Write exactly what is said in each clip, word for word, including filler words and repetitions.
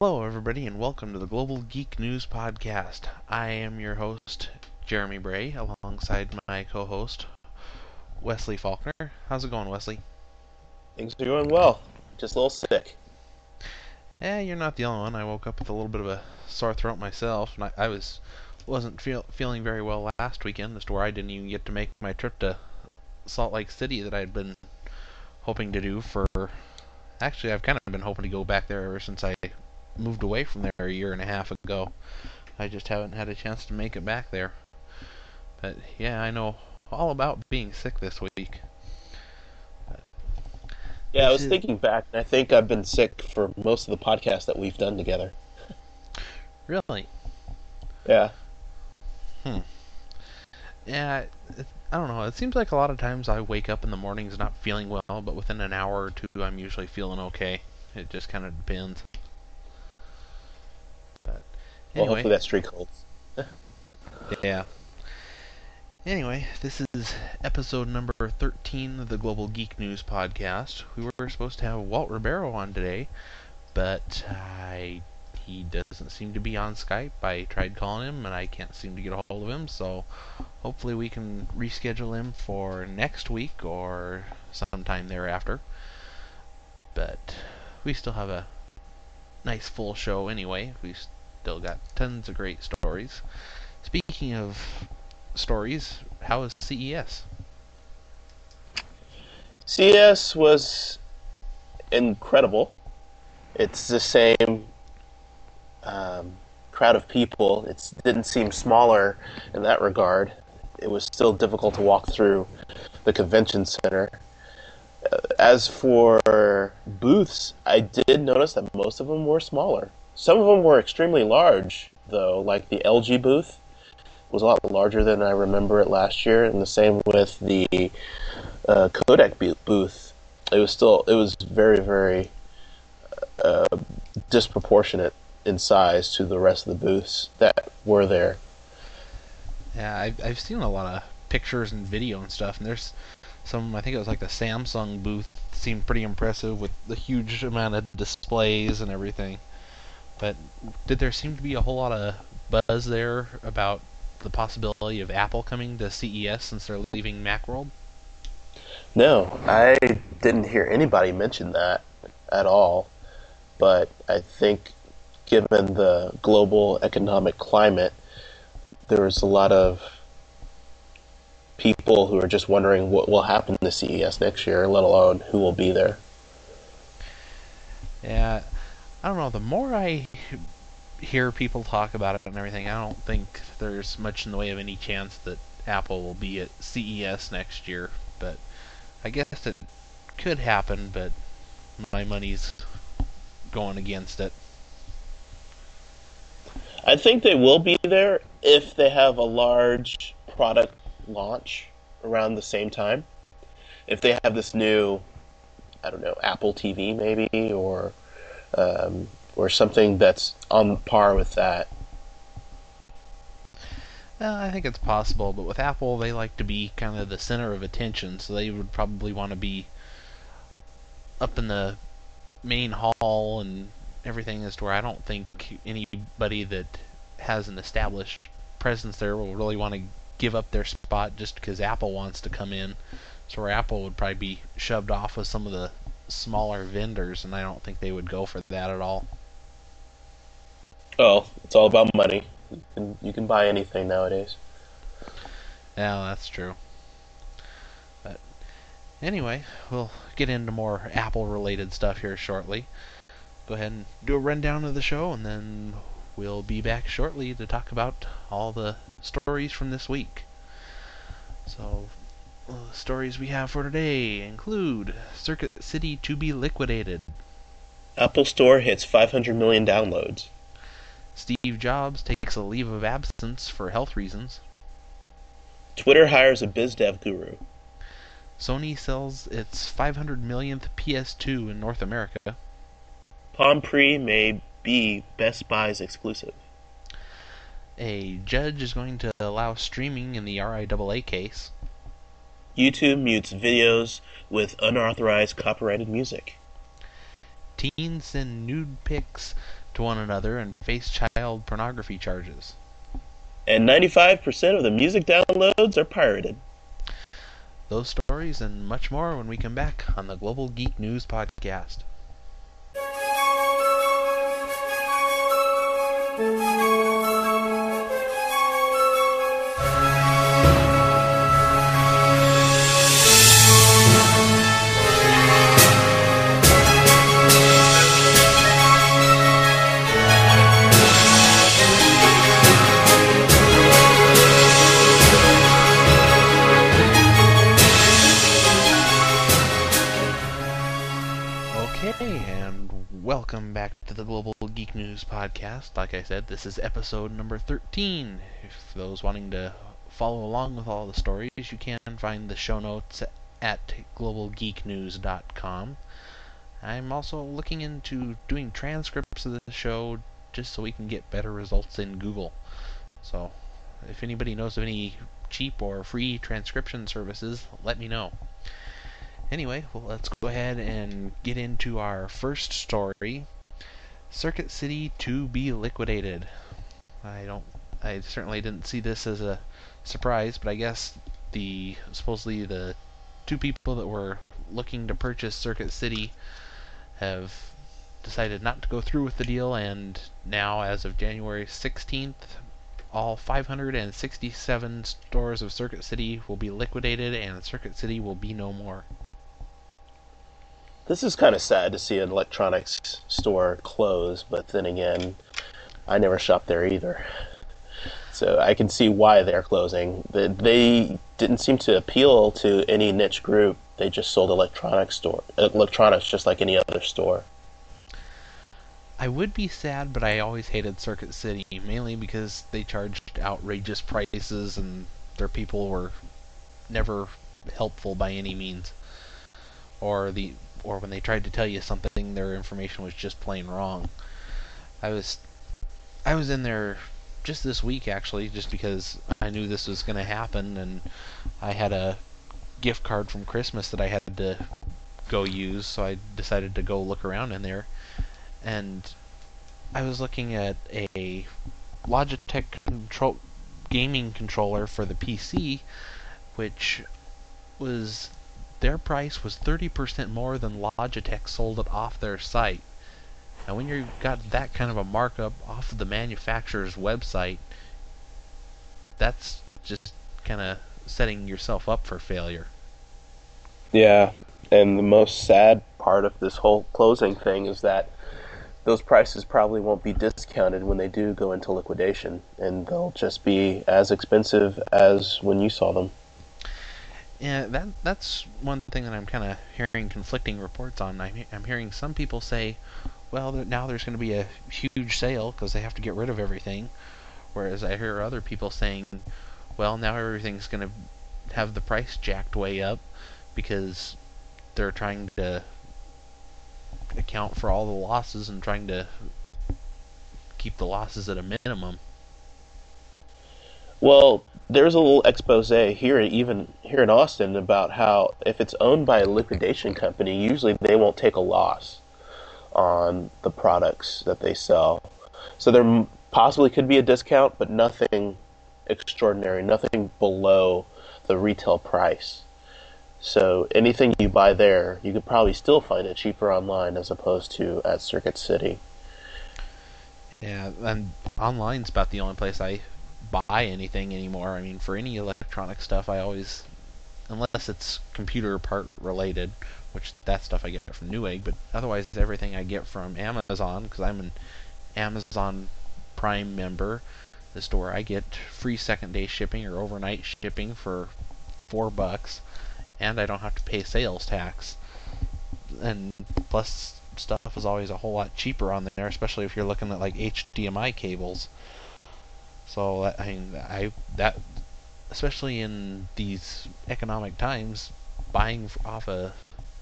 Hello, everybody, and welcome to the Global Geek News Podcast. I am your host, Jeremy Bray, alongside my co-host, Wesley Faulkner. How's it going, Wesley? Things are going well. Just a little sick. Eh, you're not the only one. I woke up with a little bit of a sore throat myself, and I, I was wasn't feel, feeling very well last weekend, as to where I didn't even get to make my trip to Salt Lake City that I had been hoping to do for... Actually, I've kind of been hoping to go back there ever since I moved away from there a year and a half ago. I just haven't had a chance to make it back there. But yeah, I know all about being sick this week. But yeah, I was is... thinking back, and I think I've been sick for most of the podcasts that we've done together. Really? Yeah. Hmm. Yeah, it, I don't know. It seems like a lot of times I wake up in the mornings not feeling well, but within an hour or two I'm usually feeling okay. It just kind of depends. But anyway, well, hopefully that streak holds. Yeah. Anyway, this is episode number thirteen of the Global Geek News Podcast. We were supposed to have Walt Ribeiro on today, but I he doesn't seem to be on Skype. I tried calling him, and I can't seem to get a hold of him, so hopefully we can reschedule him for next week or sometime thereafter. But we still have a nice full show anyway. We still got tons of great stories. Speaking of stories, how was C E S? C E S was incredible. It's the same... Um, crowd of people. It didn't seem smaller in that regard. It was still difficult to walk through the convention center. Uh, as for booths, I did notice that most of them were smaller. Some of them were extremely large, though, like the L G booth was a lot larger than I remember it last year, and the same with the uh, Kodak booth. It was still, it was very, very uh, disproportionate in size to the rest of the booths that were there. Yeah, I've, I've seen a lot of pictures and video and stuff, and there's some, I think it was like the Samsung booth seemed pretty impressive with the huge amount of displays and everything. But did there seem to be a whole lot of buzz there about the possibility of Apple coming to C E S since they're leaving Macworld? No, I didn't hear anybody mention that at all, but I think given the global economic climate, there is a lot of people who are just wondering what will happen to C E S next year, let alone who will be there. Yeah, I don't know. The more I hear people talk about it and everything, I don't think there's much in the way of any chance that Apple will be at C E S next year. But I guess it could happen, but my money's going against it. I think they will be there if they have a large product launch around the same time. If they have this new, I don't know, Apple T V maybe, or um, or something that's on par with that. Well, I think it's possible, but with Apple, they like to be kind of the center of attention, so they would probably want to be up in the main hall and everything, is to where I don't think anybody that has an established presence there will really want to give up their spot just because Apple wants to come in. So where Apple would probably be shoved off with some of the smaller vendors, and I don't think they would go for that at all. Oh, it's all about money. You can, you can buy anything nowadays. Yeah, that's true. But anyway, we'll get into more Apple-related stuff here shortly. Go ahead and do a rundown of the show, and then we'll be back shortly to talk about all the stories from this week. So, the stories we have for today include Circuit City to be liquidated. Apple Store hits five hundred million downloads. Steve Jobs takes a leave of absence for health reasons. Twitter hires a biz dev guru. Sony sells its five hundred millionth P S two in North America. Palm Pre may be Best Buy's exclusive. A judge is going to allow streaming in the R I A A case. YouTube mutes videos with unauthorized copyrighted music. Teens send nude pics to one another and face child pornography charges. And ninety-five percent of the music downloads are pirated. Those stories and much more when we come back on the Global Geek News Podcast. Welcome back to the Global Geek News Podcast. Like I said, this is episode number thirteen. If those wanting to follow along with all the stories, you can find the show notes at global geek news dot com. I'm also looking into doing transcripts of the show just so we can get better results in Google. So, if anybody knows of any cheap or free transcription services, let me know. Anyway, well, let's go ahead and get into our first story. Circuit City to be liquidated. I don't, I certainly didn't see this as a surprise, but I guess the, supposedly the two people that were looking to purchase Circuit City have decided not to go through with the deal, and now, as of January sixteenth, all five hundred sixty-seven stores of Circuit City will be liquidated, and Circuit City will be no more. This is kind of sad to see an electronics store close, but then again, I never shop there either. So I can see why they're closing. They didn't seem to appeal to any niche group. They just sold electronics store, electronics just like any other store. I would be sad, but I always hated Circuit City, mainly because they charged outrageous prices and their people were never helpful by any means. Or the... or when they tried to tell you something, their information was just plain wrong. I was I was in there just this week, actually, just because I knew this was going to happen, and I had a gift card from Christmas that I had to go use, so I decided to go look around in there. And I was looking at a Logitech control, gaming controller for the P C, which was... their price was thirty percent more than Logitech sold it off their site. And when you've got that kind of a markup off of the manufacturer's website, that's just kind of setting yourself up for failure. Yeah, and the most sad part of this whole closing thing is that those prices probably won't be discounted when they do go into liquidation, and they'll just be as expensive as when you saw them. Yeah, that that's one thing that I'm kind of hearing conflicting reports on. I'm, I'm hearing some people say, well, now there's going to be a huge sale because they have to get rid of everything, whereas I hear other people saying, well, now everything's going to have the price jacked way up because they're trying to account for all the losses and trying to keep the losses at a minimum. Well, there's a little expose here, even here in Austin, about how if it's owned by a liquidation company, usually they won't take a loss on the products that they sell. So there possibly could be a discount, but nothing extraordinary, nothing below the retail price. So anything you buy there, you could probably still find it cheaper online as opposed to at Circuit City. Yeah, and online's about the only place I... buy anything anymore. I mean, for any electronic stuff, I always, unless it's computer part related, which that stuff I get from Newegg, but otherwise everything I get from Amazon, because I'm an Amazon Prime member, the store, I get free second day shipping or overnight shipping for four bucks, and I don't have to pay sales tax. And plus, stuff is always a whole lot cheaper on there, especially if you're looking at like H D M I cables. So, I mean, I, that, especially in these economic times, buying off of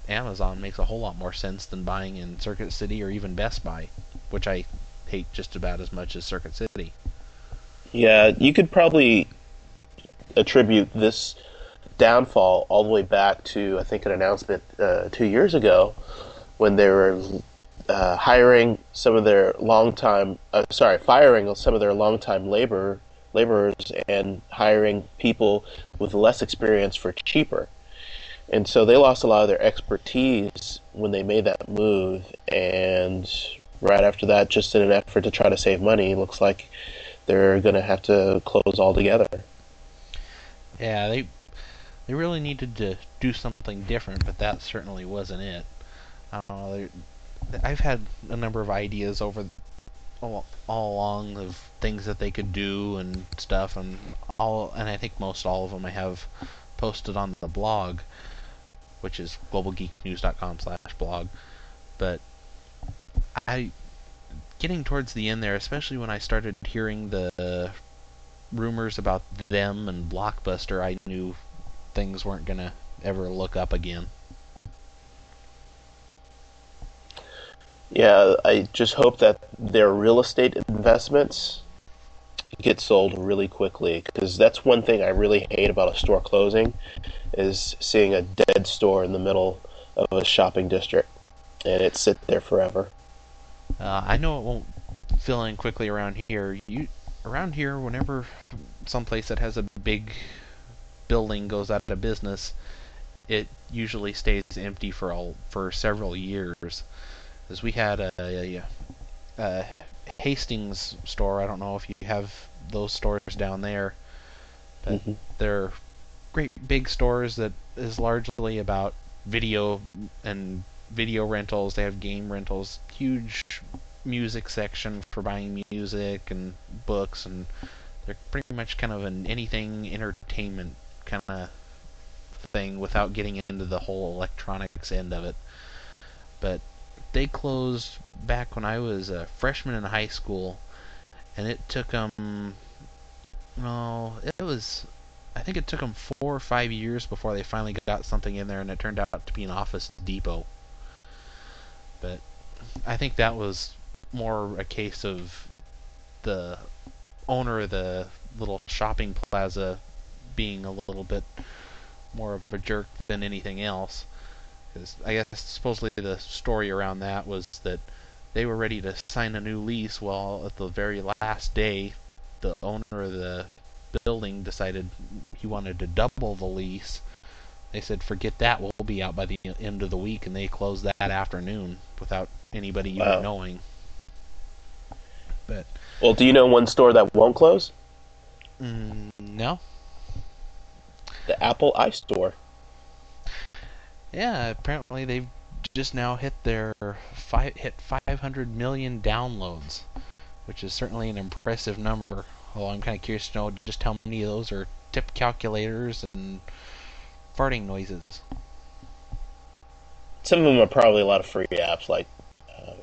Amazon makes a whole lot more sense than buying in Circuit City or even Best Buy, which I hate just about as much as Circuit City. Yeah, you could probably attribute this downfall all the way back to, I think, an announcement uh, two years ago when they were uh, hiring some of their longtime, uh, sorry, firing some of their longtime labor laborers and hiring people with less experience for cheaper. And so they lost a lot of their expertise when they made that move. And right after that, just in an effort to try to save money, it looks like they're going to have to close altogether. Yeah, they they really needed to do something different, but that certainly wasn't it. I don't know, I've had a number of ideas over all, all along of things that they could do and stuff, and all, and I think most all of them I have posted on the blog, which is global geek news dot com slash blog. But I, getting towards the end there, especially when I started hearing the uh, rumors about them and Blockbuster, I knew things weren't going to ever look up again. Yeah, I just hope that their real estate investments get sold really quickly, because that's one thing I really hate about a store closing, is seeing a dead store in the middle of a shopping district and it sit there forever. Uh, I know it won't fill in quickly around here. You around here, whenever someplace that has a big building goes out of business, it usually stays empty for all for several years. As we had a, a, a Hastings store. I don't know if you have those stores down there, but mm-hmm. they're great big stores that is largely about video and video rentals. They have game rentals, huge music section for buying music and books, and they're pretty much kind of an anything entertainment kind of thing without getting into the whole electronics end of it. But they closed back when I was a freshman in high school, and it took them, no, it was, I think it took them four or five years before they finally got something in there, and it turned out to be an Office Depot. But I think that was more a case of the owner of the little shopping plaza being a little bit more of a jerk than anything else. Because I guess supposedly the story around that was that they were ready to sign a new lease, while at the very last day, the owner of the building decided he wanted to double the lease. They said, forget that, we'll be out by the end of the week, and they closed that afternoon without anybody even wow. knowing. But well, do you know one store that won't close? Mm, no. The Apple iStore. Yeah, apparently they've just now hit their five, hit five hundred million downloads, which is certainly an impressive number. Although I'm kind of curious to know just how many of those are tip calculators and farting noises. Some of them are probably a lot of free apps, like uh,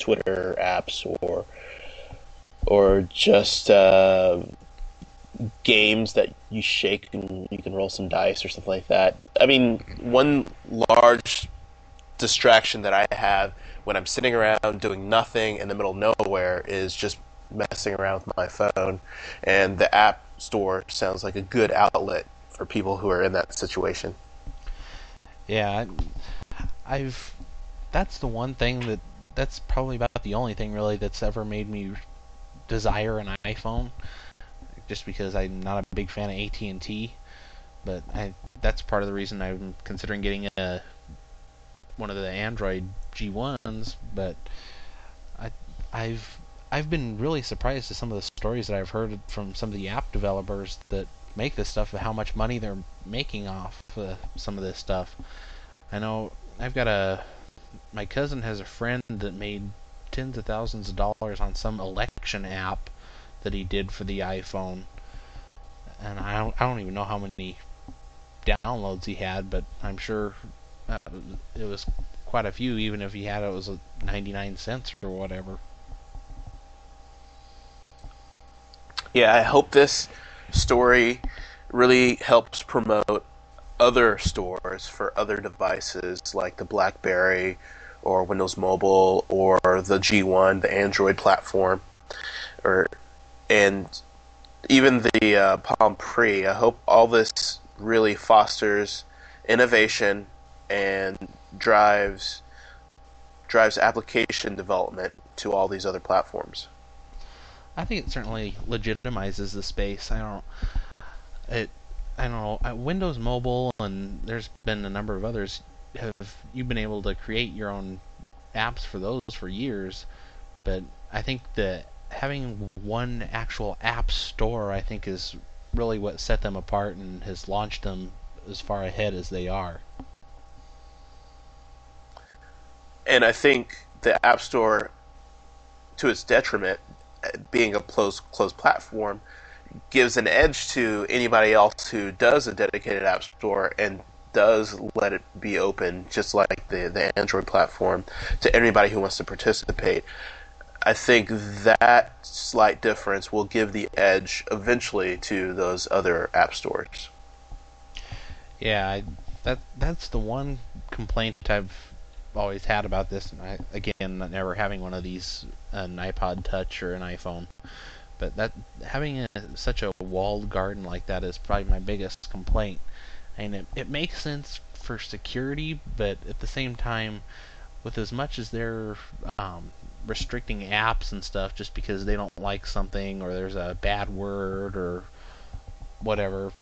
Twitter apps, or or just uh, games that you shake and you can roll some dice or something like that. I mean, one large distraction that I have when I'm sitting around doing nothing in the middle of nowhere is just messing around with my phone, and the App Store sounds like a good outlet for people who are in that situation. Yeah, I've that's the one thing that that's probably about the only thing really that's ever made me desire an iPhone, just because I'm not a big fan of A T and T, but I, that's part of the reason I'm considering getting a one of the Android G ones. But I, I've I've been really surprised at some of the stories that I've heard from some of the app developers that make this stuff, of how much money they're making off uh, some of this stuff. I know I've got a my cousin has a friend that made tens of thousands of dollars on some election app that he did for the iPhone, and I don't, I don't even know how many downloads he had, but I'm sure it was quite a few, even if he had it was ninety-nine cents or whatever. Yeah, I hope this story really helps promote other stores for other devices, like the BlackBerry or Windows Mobile or the G one, the Android platform, or and even the uh, Palm Pre. I hope all this really fosters innovation and drives drives application development to all these other platforms. I think it certainly legitimizes the space. I don't, it, I don't know. Windows Mobile, and there's been a number of others. Have you've been able to create your own apps for those for years? But I think that having one actual app store, I think, is really what set them apart and has launched them as far ahead as they are. And I think the App Store, to its detriment, being a closed closed platform, gives an edge to anybody else who does a dedicated app store and does let it be open, just like the, the Android platform, to anybody who wants to participate. I think that slight difference will give the edge eventually to those other app stores. Yeah, I, that that's the one complaint I've always had about this, and I, again, never having one of these, an iPod Touch or an iPhone, but that having a, such a walled garden like that is probably my biggest complaint. And it, it makes sense for security, but at the same time, with as much as they're um, restricting apps and stuff just because they don't like something or there's a bad word or whatever,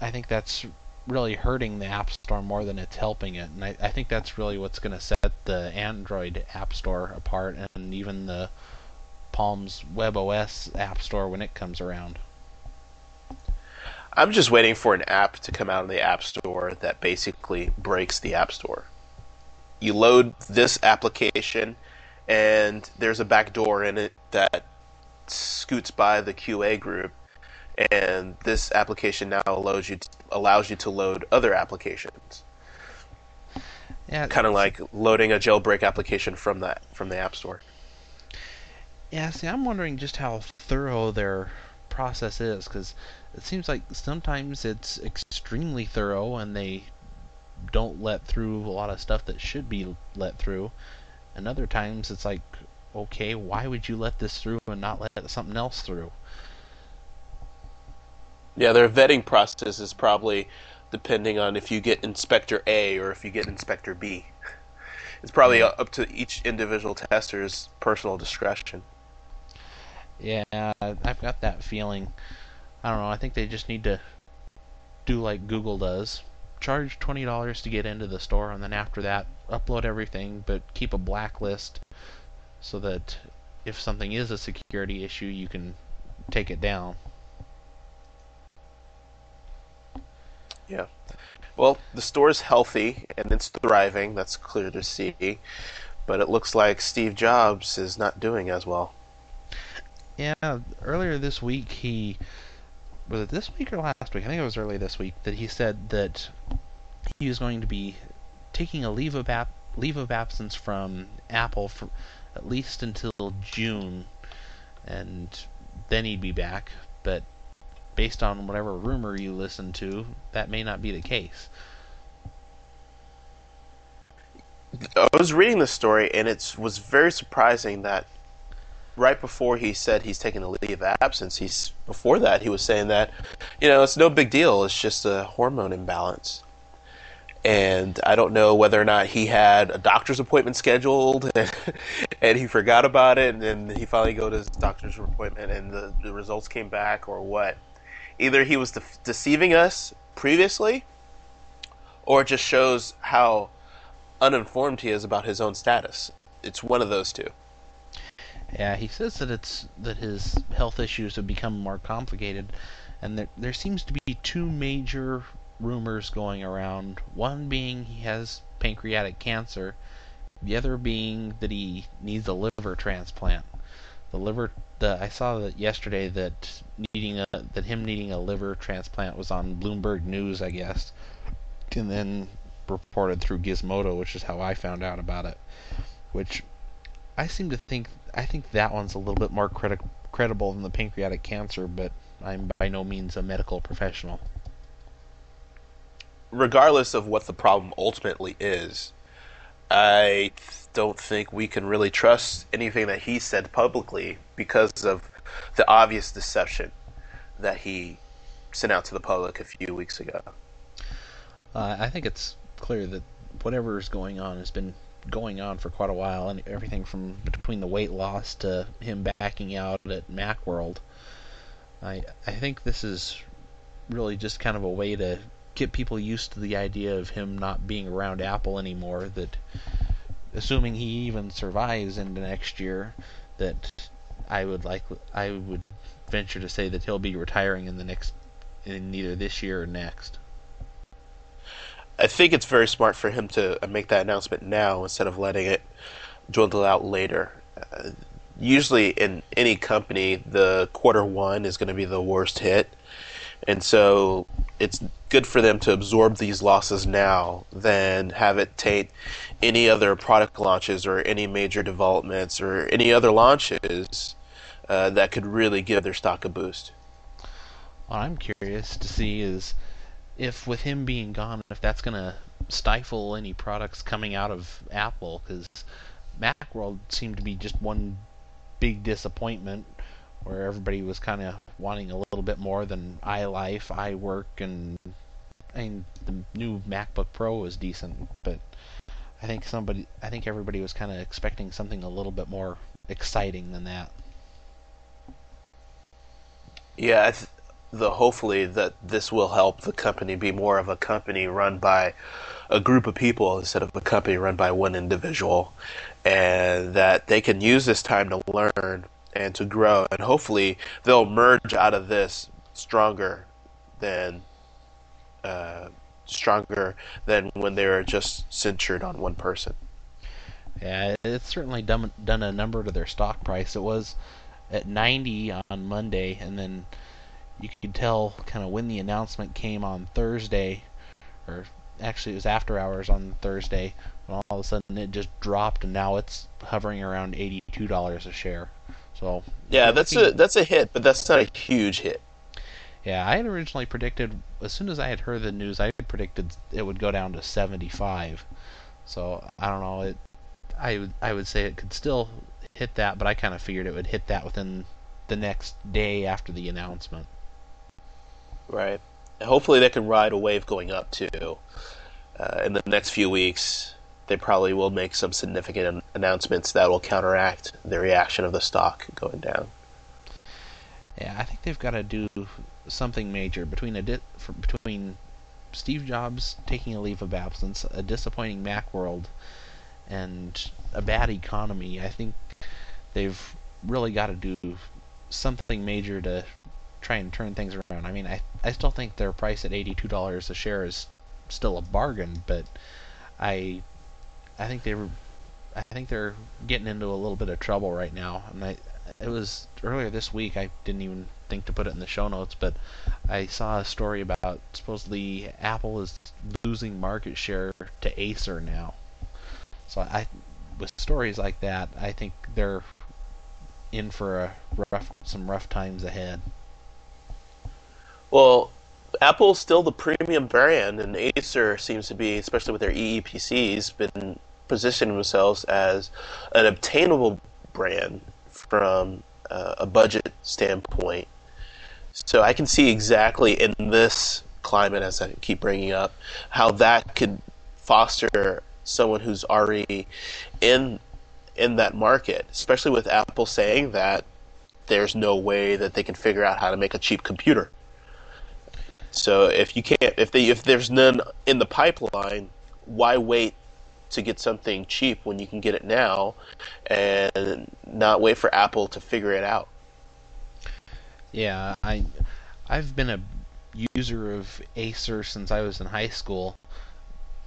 I think that's really hurting the App Store more than it's helping it. And I, I think that's really what's going to set the Android App Store apart, and even the Palm's WebOS App Store when it comes around. I'm just waiting for an app to come out of the App Store that basically breaks the App Store. You load this application and there's a backdoor in it that scoots by the Q A group, and this application now allows you to, allows you to load other applications. Yeah, kind of like loading a jailbreak application from the from the App Store. Yeah, see, I'm wondering just how thorough their process is, because it seems like sometimes it's extremely thorough and they don't let through a lot of stuff that should be let through, and other times it's like, okay, why would you let this through and not let something else through? Yeah, their vetting process is probably depending on if you get Inspector A or if you get Inspector B. It's probably up to each individual tester's personal discretion. Yeah, I've got that feeling. I don't know, I think they just need to do like Google does. Charge twenty dollars to get into the store, and then after that, upload everything, but keep a blacklist so that if something is a security issue, you can take it down. Yeah. Well, the store's healthy and it's thriving. That's clear to see. But it looks like Steve Jobs is not doing as well. Yeah. Earlier this week, he... Was it this week or last week? I think it was early this week that he said that he was going to be taking a leave of, ab- leave of absence from Apple for at least until June. And then he'd be back. But... based on whatever rumor you listen to, that may not be the case. I was reading this story, and it was very surprising that right before he said he's taking a leave of absence, he's before that he was saying that, you know, it's no big deal, it's just a hormone imbalance. And I don't know whether or not he had a doctor's appointment scheduled, and, and he forgot about it, and then he finally go to his doctor's appointment, and the, the results came back, or what. Either he was de- deceiving us previously, or it just shows how uninformed he is about his own status. It's one of those two. Yeah, he says that it's that his health issues have become more complicated, and there, there seems to be two major rumors going around. One being he has pancreatic cancer, the other being that he needs a liver transplant. The liver, the, I saw that yesterday that needing a, that him needing a liver transplant was on Bloomberg News, I guess, and then reported through Gizmodo, which is how I found out about it. Which I seem to think, I think that one's a little bit more credi- credible than the pancreatic cancer, but I'm by no means a medical professional. Regardless of what the problem ultimately is, I don't think we can really trust anything that he said publicly because of the obvious deception that he sent out to the public a few weeks ago. Uh, I think it's clear that whatever is going on has been going on for quite a while, and everything from between the weight loss to him backing out at Macworld. I I think this is really just kind of a way to get people used to the idea of him not being around Apple anymore, that assuming he even survives into next year, that I would like I would venture to say that he'll be retiring in the next in either this year or next. I think it's very smart for him to make that announcement now instead of letting it dwindle out later. Uh, usually in any company, the quarter one is going to be the worst hit. And so it's good for them to absorb these losses now than have it taint any other product launches or any major developments or any other launches uh, that could really give their stock a boost. What I'm curious to see is if with him being gone, if that's going to stifle any products coming out of Apple, because Macworld seemed to be just one big disappointment where everybody was kind of wanting a little bit more than iLife, iWork, and I mean, the new MacBook Pro was decent, but I think somebody, I think everybody was kind of expecting something a little bit more exciting than that. Yeah, I th- the hopefully that this will help the company be more of a company run by a group of people instead of a company run by one individual, and that they can use this time to learn and to grow, and hopefully they'll merge out of this stronger than uh, stronger than when they were just centered on one person. Yeah, it's certainly done, done a number to their stock price. It was at ninety on Monday, and then you could tell kind of when the announcement came on Thursday, or actually it was after hours on Thursday, when all of a sudden it just dropped, and now it's hovering around eighty-two dollars a share. So yeah, that's a that's a hit, but that's not a huge hit. Yeah, I had originally predicted, as soon as I had heard the news, I had predicted it would go down to seventy-five. So I don't know, it I I would say it could still hit that, but I kind of figured it would hit that within the next day after the announcement. Right. Hopefully they can ride a wave going up, too. Uh, in the next few weeks, they probably will make some significant an- announcements that will counteract the reaction of the stock going down. Yeah, I think they've got to do something major. Between a di- for, between Steve Jobs taking a leave of absence, a disappointing Macworld, and a bad economy, I think they've really got to do something major to try and turn things around. I mean, I I still think their price at eighty-two dollars a share is still a bargain, but I I think they were, I think they're getting into a little bit of trouble right now. And I it was earlier this week. I didn't even think to put it in the show notes, but I saw a story about supposedly Apple is losing market share to Acer now. So I with stories like that, I think they're in for a rough, some rough times ahead. Well, Apple's still the premium brand, and Acer seems to be, especially with their E E P Cs, been positioning themselves as an obtainable brand from uh, a budget standpoint. So I can see exactly in this climate, as I keep bringing up, how that could foster someone who's already in in that market, especially with Apple saying that there's no way that they can figure out how to make a cheap computer. So if you can't, if they, if there's none in the pipeline, why wait to get something cheap when you can get it now, and not wait for Apple to figure it out? Yeah, I, I've been a user of Acer since I was in high school,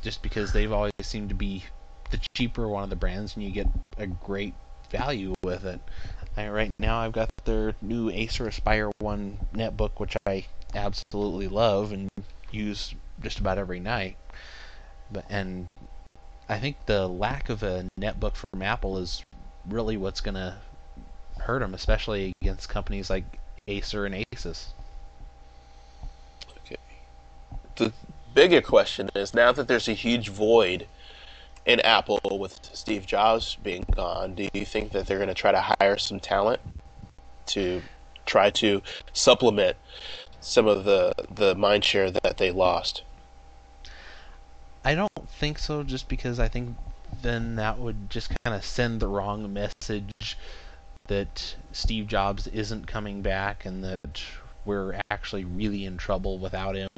just because they've always seemed to be the cheaper one of the brands, and you get a great value with it. I, right now, I've got their new Acer Aspire one netbook, which I absolutely love and use just about every night. But and I think the lack of a netbook from Apple is really what's going to hurt them, especially against companies like Acer and Asus. Okay. The bigger question is, now that there's a huge void in Apple with Steve Jobs being gone, do you think that they're going to try to hire some talent to try to supplement some of the the mindshare that they lost? I don't think so, just because I think then that would just kind of send the wrong message that Steve Jobs isn't coming back and that we're actually really in trouble without him.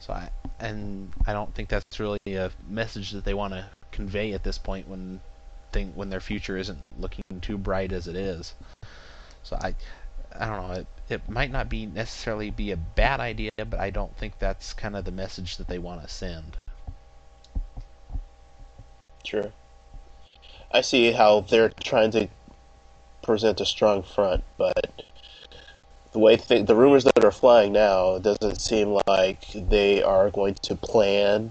So I, and I don't think that's really a message that they want to convey at this point when thing when their future isn't looking too bright as it is. So I I don't know, it, it might not be necessarily be a bad idea, but I don't think that's kind of the message that they want to send. Sure. I see how they're trying to present a strong front, but the way th- the rumors that are flying now, it doesn't seem like they are going to plan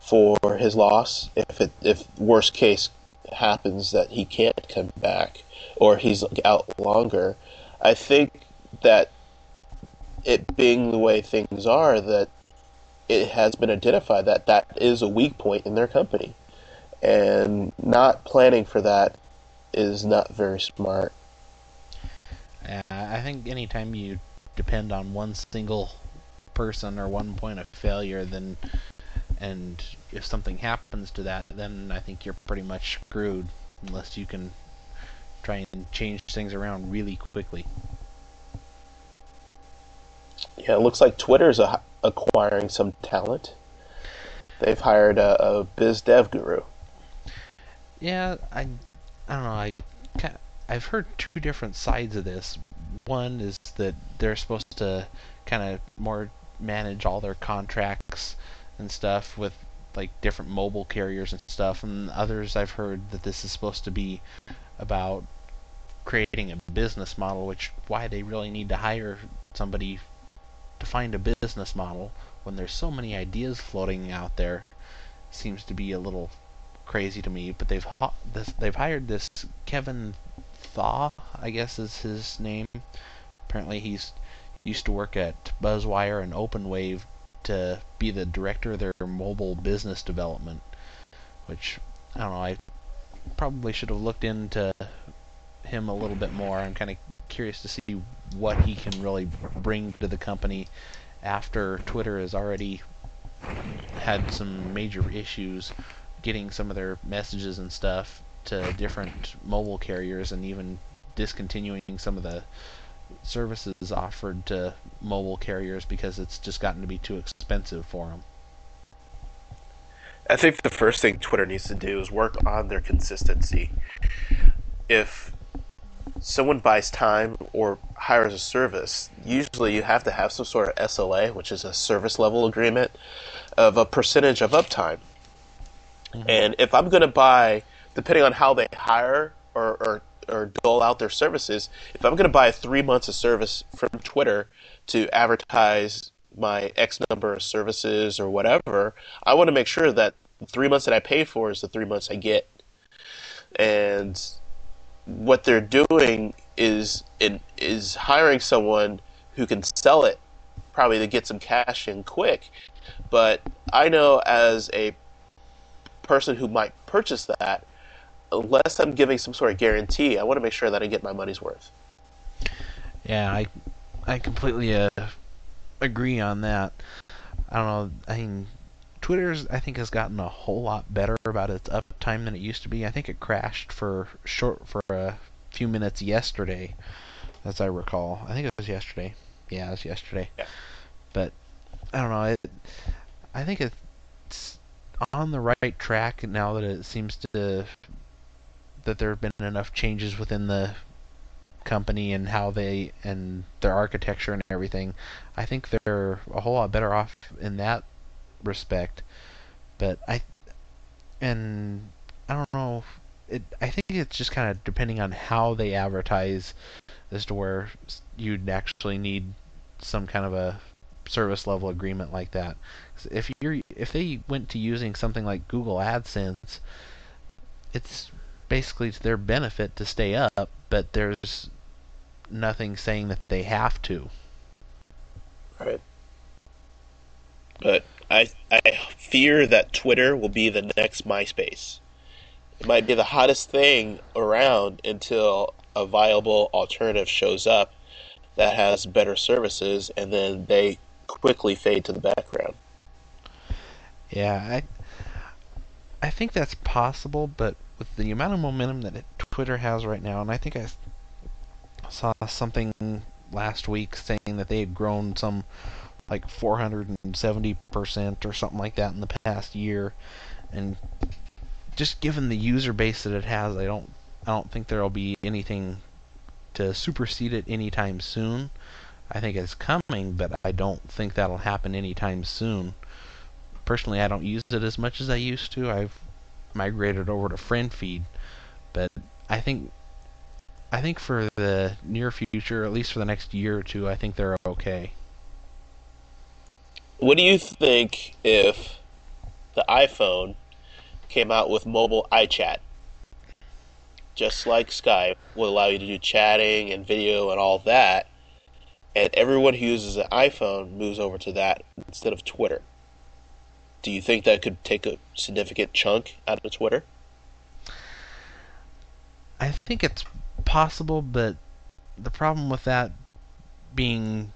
for his loss. If it, if worst case happens that he can't come back or he's out longer, I think that it being the way things are, that it has been identified that that is a weak point in their company, and not planning for that is not very smart. Uh, I think anytime you depend on one single person or one point of failure, then, and if something happens to that, then I think you're pretty much screwed unless you can try and change things around really quickly. Yeah, it looks like Twitter's a- acquiring some talent. They've hired a, a biz dev guru. Yeah, I, I don't know, I kinda, I've heard two different sides of this. One is that they're supposed to kind of more manage all their contracts and stuff with like different mobile carriers and stuff, and others I've heard that this is supposed to be about creating a business model, which why they really need to hire somebody to find a business model when there's so many ideas floating out there seems to be a little crazy to me. But they've they've hired this Kevin Thaw, I guess is his name. Apparently he's used to work at Buzzwire and OpenWave to be the director of their mobile business development, which, I don't know, I probably should have looked into him a little bit more. I'm kind of curious to see what he can really bring to the company after Twitter has already had some major issues getting some of their messages and stuff to different mobile carriers, and even discontinuing some of the services offered to mobile carriers because it's just gotten to be too expensive for them. I think the first thing Twitter needs to do is work on their consistency. If someone buys time or hires a service, usually you have to have some sort of S L A, which is a service level agreement, of a percentage of uptime. Mm-hmm. And if I'm going to buy, depending on how they hire or, or or dole out their services, if I'm going to buy three months of service from Twitter to advertise my X number of services or whatever, I want to make sure that the three months that I pay for is the three months I get. And what they're doing is in, is hiring someone who can sell it, probably to get some cash in quick. But I know as a person who might purchase that, unless I'm giving some sort of guarantee, I want to make sure that I get my money's worth. Yeah, I I completely uh, agree on that. I don't know, I mean, Twitter's, I think, has gotten a whole lot better about its uptime than it used to be. I think it crashed for short for a few minutes yesterday, as I recall. I think it was yesterday. Yeah, it was yesterday. Yeah. But, I don't know, it, I think it's on the right track now that it seems to... that there have been enough changes within the company and how they and their architecture and everything. I think they're a whole lot better off in that respect. But I and I don't know. It I think it's just kind of depending on how they advertise as to where you'd actually need some kind of a service level agreement like that. If you're if they went to using something like Google AdSense, it's basically to their benefit to stay up, but there's nothing saying that they have to. Right. But I I fear that Twitter will be the next MySpace. It might be the hottest thing around until a viable alternative shows up that has better services, and then they quickly fade to the background. Yeah, I I think that's possible, but with the amount of momentum that Twitter has right now, and I think I saw something last week saying that they had grown some like four hundred seventy percent or something like that in the past year, and just given the user base that it has, I don't I don't think there'll be anything to supersede it anytime soon. I think it's coming, but I don't think that'll happen anytime soon. Personally, I don't use it as much as I used to. I've migrated over to friend feed, but I think I think for the near future, at least for the next year or two, I think they're okay. What do you think if the iPhone came out with mobile iChat? Just like Skype, will allow you to do chatting and video and all that, and everyone who uses an iPhone moves over to that instead of Twitter. Do you think that could take a significant chunk out of Twitter? I think it's possible, but the problem with that being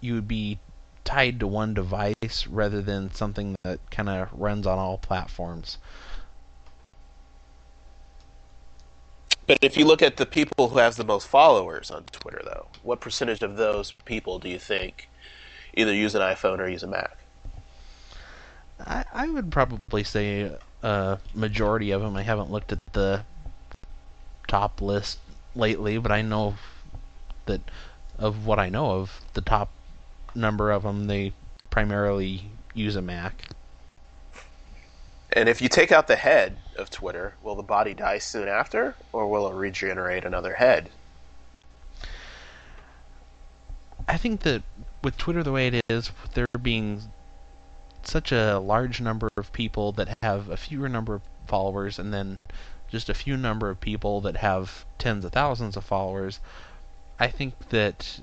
you would be tied to one device rather than something that kind of runs on all platforms. But if you look at the people who have the most followers on Twitter, though, what percentage of those people do you think either use an iPhone or use a Mac? I, I would probably say a majority of them. I haven't looked at the top list lately, but I know that of what I know of, the top number of them, they primarily use a Mac. And if you take out the head of Twitter, will the body die soon after, or will it regenerate another head? I think that with Twitter the way it is, with there being such a large number of people that have a fewer number of followers, and then just a few number of people that have tens of thousands of followers, I think that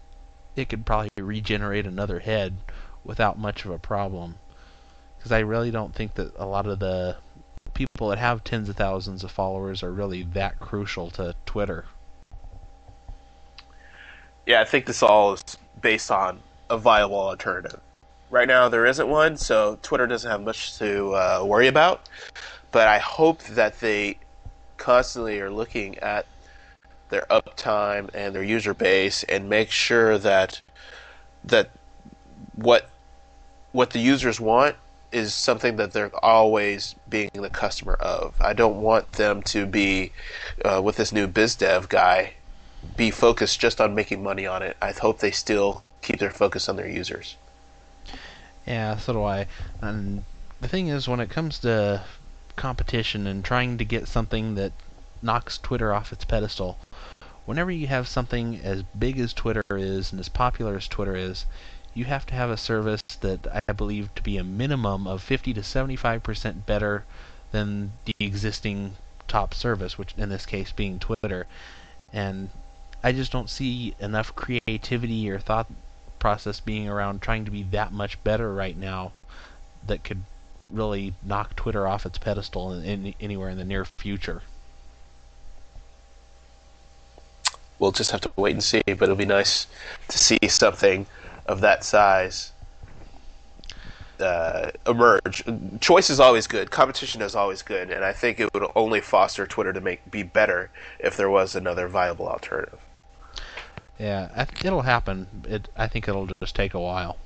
it could probably regenerate another head without much of a problem. Because I really don't think that a lot of the people that have tens of thousands of followers are really that crucial to Twitter. Yeah, I think this all is based on a viable alternative. Right now there isn't one, so Twitter doesn't have much to uh, worry about. But I hope that they constantly are looking at their uptime and their user base and make sure that that what what the users want is something that they're always being the customer of. I don't want them to be, uh, with this new biz dev guy, be focused just on making money on it. I hope they still keep their focus on their users. Yeah, so do I. And the thing is, when it comes to competition and trying to get something that knocks Twitter off its pedestal, whenever you have something as big as Twitter is and as popular as Twitter is, you have to have a service that I believe to be a minimum of fifty to seventy-five percent better than the existing top service, which in this case being Twitter. And I just don't see enough creativity or thought process being around trying to be that much better right now that could really knock Twitter off its pedestal in, in, anywhere in the near future. We'll just have to wait and see, but it'll be nice to see something of that size uh, emerge. Choice is always good. Competition is always good, and I think it would only foster Twitter to make be better if there was another viable alternative. Yeah, I th- it'll happen. It, I think it'll just take a while.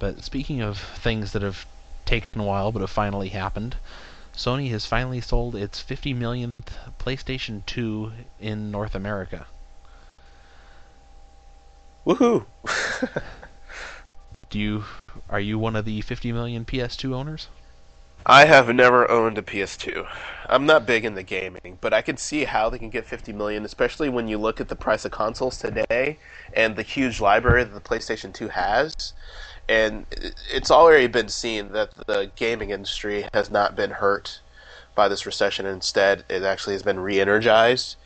But speaking of things that have taken a while but have finally happened, Sony has finally sold its fifty millionth PlayStation two in North America. Woohoo! Do you are you one of the fifty million P S two owners? I have never owned a P S two. I'm not big into gaming, but I can see how they can get fifty million, especially when you look at the price of consoles today and the huge library that the PlayStation two has. And it's already been seen that the gaming industry has not been hurt by this recession. Instead, it actually has been re-energized.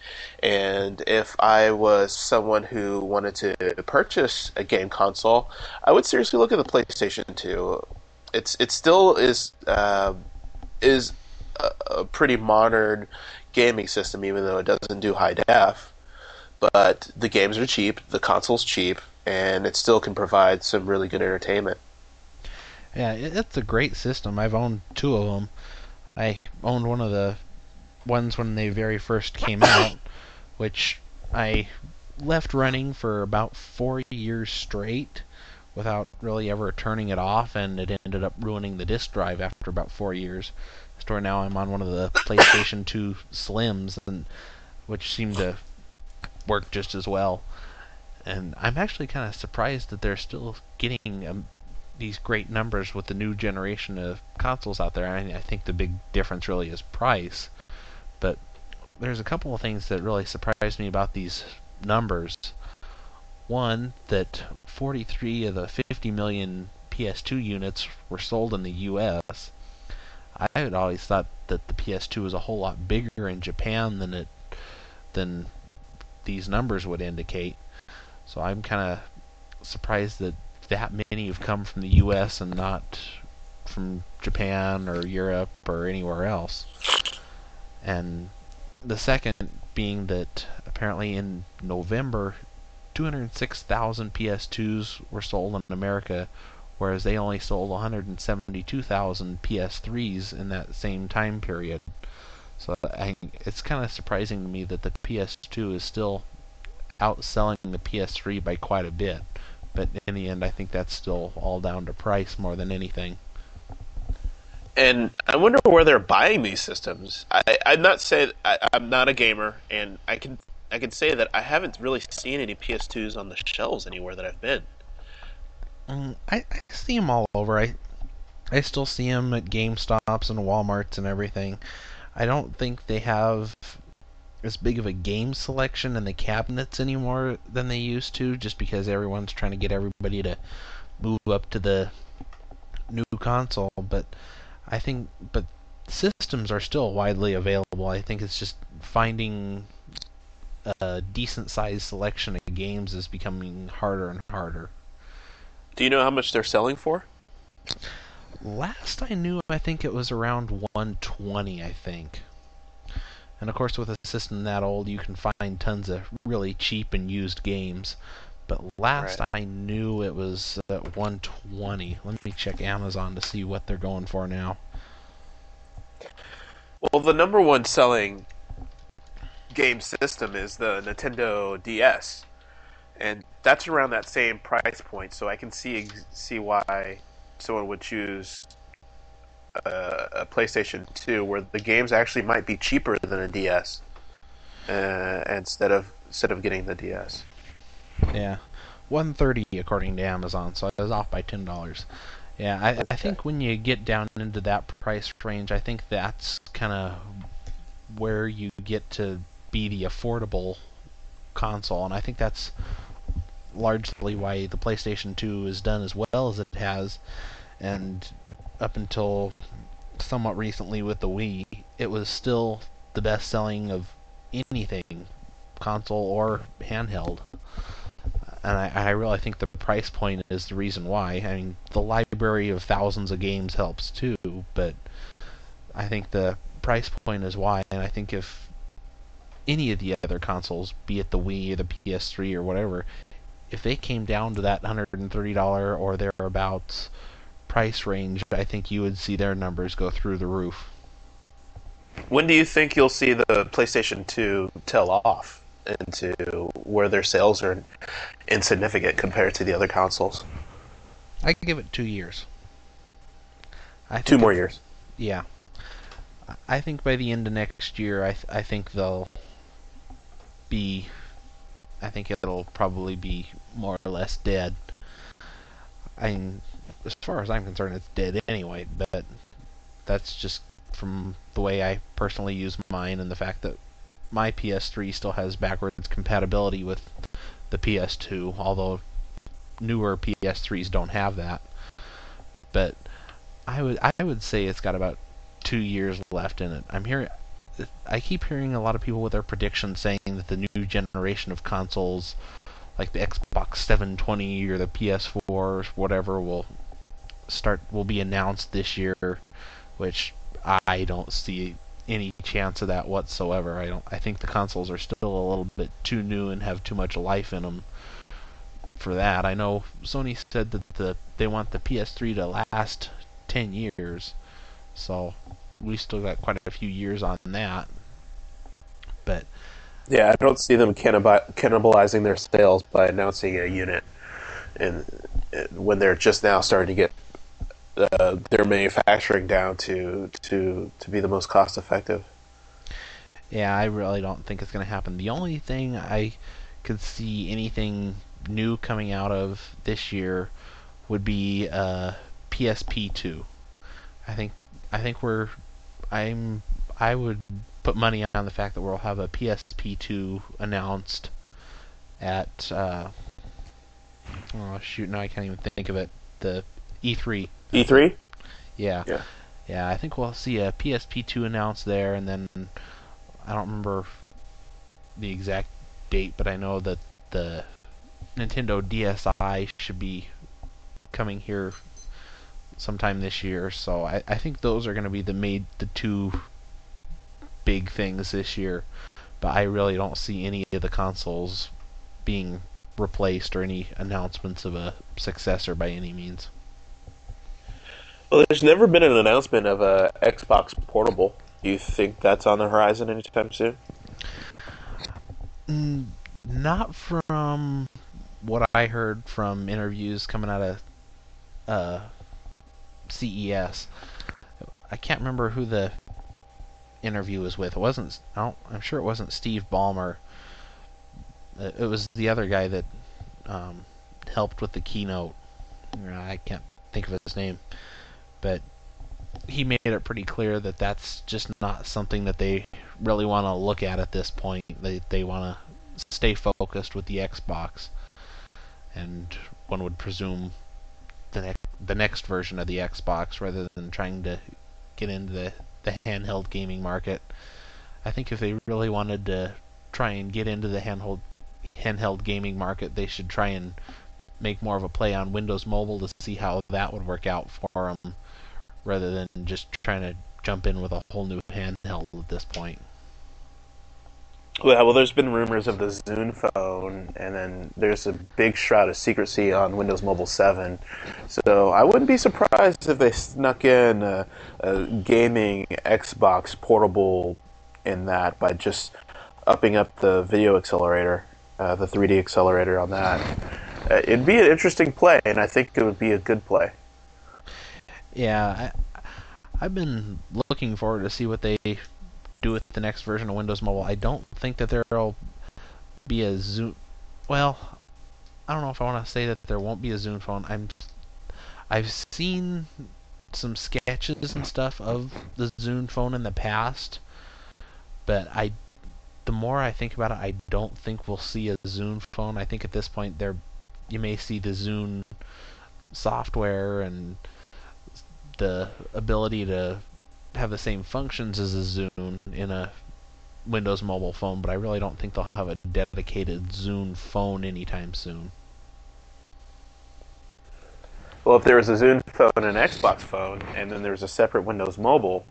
And if I was someone who wanted to purchase a game console, I would seriously look at the PlayStation two. It's it still is uh, is a, a pretty modern gaming system, even though it doesn't do high def. But the games are cheap, the console's cheap, and it still can provide some really good entertainment. Yeah, it's a great system. I've owned two of them. I owned one of the ones when they very first came out, which I left running for about four years straight without really ever turning it off, and it ended up ruining the disk drive after about four years. So now I'm on one of the PlayStation two Slims, and which seem to work just as well. And I'm actually kind of surprised that they're still getting um, these great numbers with the new generation of consoles out there. I, I think the big difference really is price. But there's a couple of things that really surprised me about these numbers. One, that forty-three of the fifty million P S two units were sold in the U S I had always thought that the P S two was a whole lot bigger in Japan than it than these numbers would indicate. So I'm kind of surprised that that many have come from the U S and not from Japan or Europe or anywhere else. And the second being that apparently in November, two hundred six thousand P S twos were sold in America, whereas they only sold one hundred seventy-two thousand P S threes in that same time period. So I, it's kind of surprising to me that the P S two is still outselling the P S three by quite a bit. But in the end, I think that's still all down to price more than anything. And I wonder where they're buying these systems. I, I'm not saying I'm not a gamer, and I can I can say that I haven't really seen any P S twos on the shelves anywhere that I've been. Um, I, I see them all over. I I still see them at GameStops and Walmarts and everything. I don't think they have as big of a game selection in the cabinets anymore than they used to, just because everyone's trying to get everybody to move up to the new console. But I think, but systems are still widely available. I think it's just finding a decent sized selection of games is becoming harder and harder. Do you know how much they're selling for? Last I knew, I think it was around one twenty, I think. And of course, with a system that old, you can find tons of really cheap and used games. But last right. I knew, it was at one twenty. Let me check Amazon to see what they're going for now. Well, the number one selling game system is the Nintendo D S, and that's around that same price point. So I can see see why someone would choose a, a PlayStation two, where the games actually might be cheaper than a D S uh, instead of instead of getting the D S. Yeah, one thirty according to Amazon, so I was off by ten dollars. Yeah, I, okay. I think when you get down into that price range, I think that's kind of where you get to be the affordable console, and I think that's largely why the PlayStation two is done as well as it has. And up until somewhat recently with the Wii, it was still the best selling of anything, console or handheld. And I, I really think the price point is the reason why. I mean, the library of thousands of games helps too, but I think the price point is why. And I think if any of the other consoles, be it the Wii or the P S three or whatever, if they came down to that one hundred thirty dollars or thereabouts price range, I think you would see their numbers go through the roof. When do you think you'll see the PlayStation two tail off into where their sales are insignificant compared to the other consoles? I could give it two years. I think two more years. Yeah. I think by the end of next year, I, th I think they'll be... I think it'll probably be more or less dead. I mean, as far as I'm concerned, it's dead anyway, but that's just from the way I personally use mine and the fact that my P S three still has backwards compatibility with the P S two, although newer P S threes don't have that. But I would I would say it's got about two years left in it. I'm hearing, I keep hearing a lot of people with their predictions saying that the new generation of consoles, like the Xbox seven twenty or the P S four or whatever, will start will be announced this year, which I don't see any chance of that whatsoever. I don't. I think the consoles are still a little bit too new and have too much life in them for that. I know Sony said that the they want the P S three to last ten years, so we still got quite a few years on that. But yeah, I don't see them cannibalizing their sales by announcing a unit, and when they're just now starting to get uh, their manufacturing down to to to be the most cost effective. Yeah, I really don't think it's going to happen. The only thing I could see anything new coming out of this year would be uh, P S P two. I think I think we're I'm I would put money on the fact that we'll have a P S P two announced at uh, oh shoot, now I can't even think of it. The E three. E three? Yeah. Yeah. Yeah, I think we'll see a P S P two announced there, and then I don't remember the exact date, but I know that the Nintendo D S i should be coming here sometime this year. So I, I think those are going to be the made the two big things this year. But I really don't see any of the consoles being replaced or any announcements of a successor by any means. Well, there's never been an announcement of a Xbox Portable. Do you think that's on the horizon anytime soon? Mm, not from what I heard from interviews coming out of uh, C E S. I can't remember who the interview was with. It wasn't. I don't, I'm sure it wasn't Steve Ballmer. It was the other guy that um, helped with the keynote. I can't think of his name, but he made it pretty clear that that's just not something that they really want to look at at this point. They they want to stay focused with the Xbox, and one would presume the next the next version of the Xbox, rather than trying to get into the, the handheld gaming market. I think if they really wanted to try and get into the handheld handheld gaming market, they should try and make more of a play on Windows Mobile to see how that would work out for them, rather than just trying to jump in with a whole new handheld at this point. Yeah, well, there's been rumors of the Zune phone, and then there's a big shroud of secrecy on Windows Mobile seven. So I wouldn't be surprised if they snuck in a, a gaming Xbox Portable in that by just upping up the video accelerator, uh, the three D accelerator on that. Uh, it'd be an interesting play, and I think it would be a good play. Yeah, I, I've been looking forward to see what they do with the next version of Windows Mobile. I don't think that there'll be a Zune. Well, I don't know if I want to say that there won't be a Zune phone. I'm, I've seen some sketches and stuff of the Zune phone in the past, but I, the more I think about it, I don't think we'll see a Zune phone. I think at this point, there, you may see the Zune software and the ability to have the same functions as a Zune in a Windows Mobile phone, but I really don't think they'll have a dedicated Zune phone anytime soon. Well, if there was a Zune phone and an Xbox phone, and then there's a separate Windows Mobile,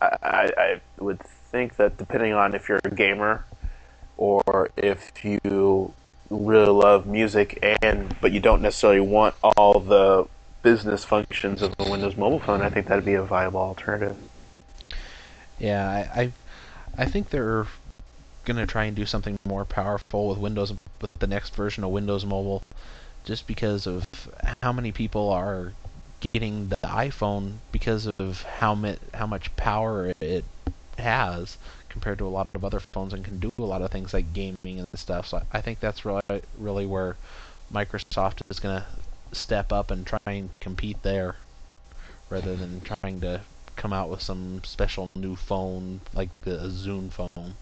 I, I, I would think that depending on if you're a gamer or if you really love music, and but you don't necessarily want all the business functions of the Windows Mobile phone, I think that'd be a viable alternative. Yeah, I, I, I think they're gonna try and do something more powerful with Windows, with the next version of Windows Mobile, just because of how many people are getting the iPhone because of how mi- how much power it has compared to a lot of other phones, and can do a lot of things like gaming and stuff. So I think that's really, really where Microsoft is gonna step up and try and compete there, rather than trying to come out with some special new phone like the Zune phone.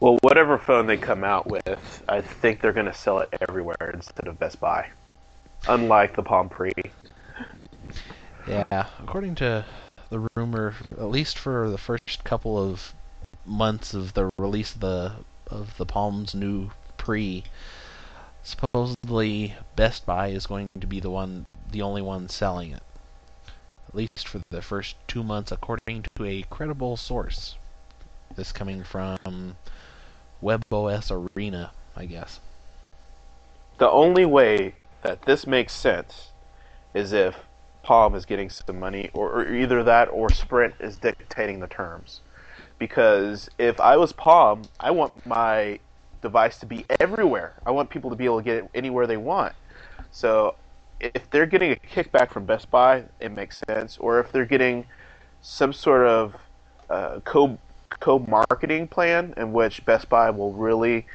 Well, whatever phone they come out with, I think they're going to sell it everywhere instead of Best Buy, unlike the Palm Pre. Yeah, according to the rumor, at least for the first couple of months of the release of the, of the Palm's new Pre, supposedly Best Buy is going to be the one, the only one selling it, at least for the first two months, according to a credible source. This coming from WebOS Arena, I guess. The only way that this makes sense is if Palm is getting some money, or, or either that or Sprint is dictating the terms. Because if I was Palm, I want my device to be everywhere. I want people to be able to get it anywhere they want. So if they're getting a kickback from Best Buy, it makes sense. Or if they're getting some sort of uh, co co-marketing plan in which Best Buy will really,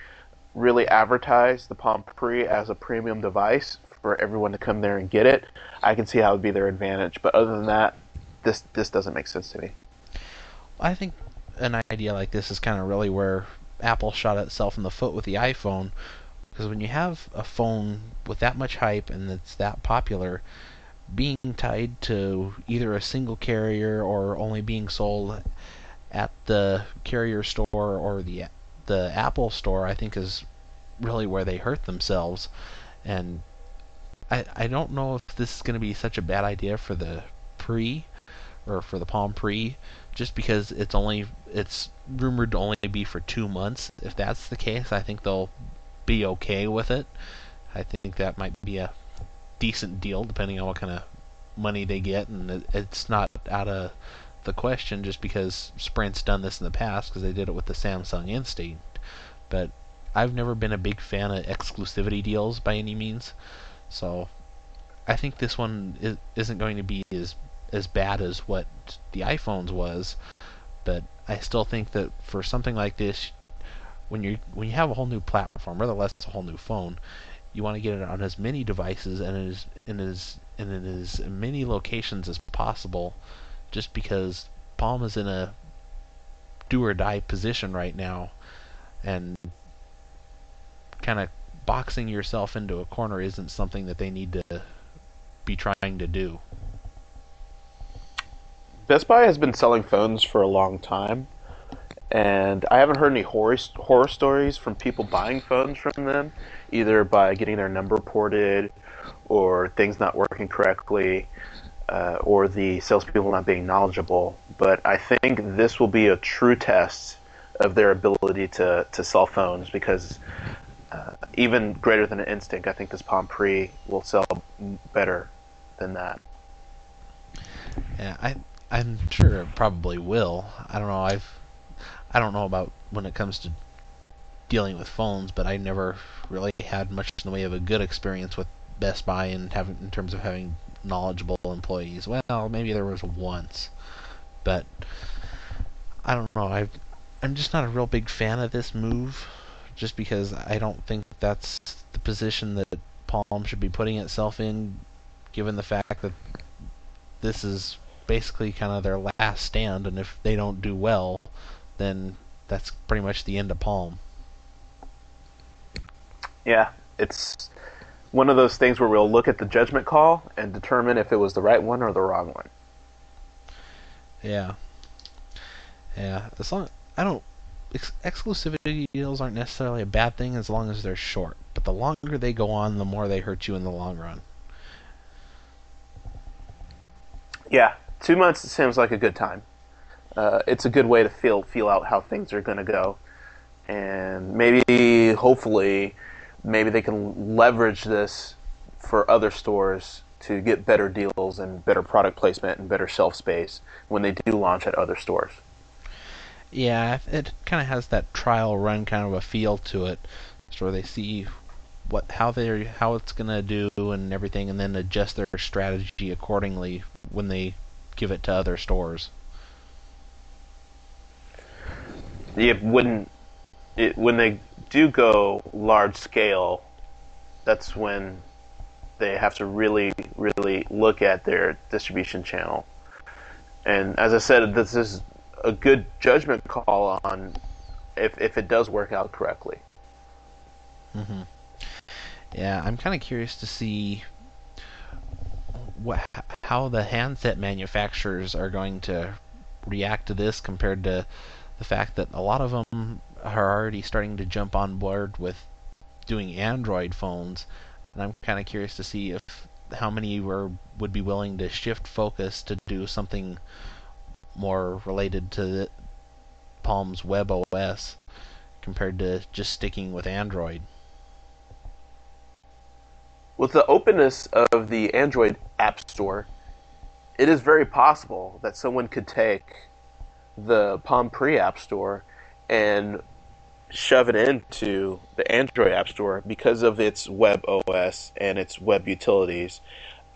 really advertise the Palm Pre as a premium device for everyone to come there and get it, I can see how it would be their advantage. But other than that, this this doesn't make sense to me. I think an idea like this is kind of really where Apple shot itself in the foot with the iPhone, because when you have a phone with that much hype and it's that popular, being tied to either a single carrier or only being sold at the carrier store or the the Apple Store, I think is really where they hurt themselves. And I I don't know if this is going to be such a bad idea for the Pre or for the Palm Pre, just because it's only it's rumored to only be for two months. If that's the case, I think they'll be okay with it. I think that might be a decent deal, depending on what kind of money they get, and it, it's not out of the question just because Sprint's done this in the past, because they did it with the Samsung Instinct. But I've never been a big fan of exclusivity deals by any means, so I think this one is, isn't going to be as as bad as what the iPhone's was. But I still think that for something like this, when you when you have a whole new platform, rather less a whole new phone, you want to get it on as many devices and as and as and in as many locations as possible, just because Palm is in a do or die position right now, and kind of boxing yourself into a corner isn't something that they need to be trying to do. Best Buy has been selling phones for a long time, and I haven't heard any horror, horror stories from people buying phones from them, either by getting their number ported or things not working correctly, uh, or the salespeople not being knowledgeable. But I think this will be a true test of their ability to, to sell phones, because uh, even greater than an Instinct, I think this Palm Pre will sell better than that. Yeah, I... I'm sure it probably will. I don't know. I've I don't know about when it comes to dealing with phones, but I never really had much in the way of a good experience with Best Buy and having in terms of having knowledgeable employees. Well, maybe there was once, but I don't know. I I'm just not a real big fan of this move, just because I don't think that's the position that Palm should be putting itself in, given the fact that this is basically kind of their last stand, and if they don't do well, then that's pretty much the end of Palm. Yeah, it's one of those things where we'll look at the judgment call and determine if it was the right one or the wrong one. Yeah. Yeah, as long I don't ex exclusivity deals aren't necessarily a bad thing as long as they're short, but the longer they go on, the more they hurt you in the long run. Yeah. Two months it seems like a good time. Uh, it's a good way to feel feel out how things are going to go, and maybe, hopefully, maybe they can leverage this for other stores to get better deals and better product placement and better shelf space when they do launch at other stores. Yeah, it kind of has that trial run kind of a feel to it, so they see what how they how it's going to do and everything, and then adjust their strategy accordingly when they give it to other stores. It wouldn't, it, when they do go large scale, that's when they have to really, really look at their distribution channel. And as I said, this is a good judgment call on if, if it does work out correctly. Mm-hmm. Yeah, I'm kind of curious to see what, how the handset manufacturers are going to react to this compared to the fact that a lot of them are already starting to jump on board with doing Android phones, and I'm kind of curious to see if how many were would be willing to shift focus to do something more related to the, Palm's WebOS compared to just sticking with Android. With the openness of the Android App Store, it is very possible that someone could take the Palm Pre App Store and shove it into the Android App Store because of its WebOS and its web utilities.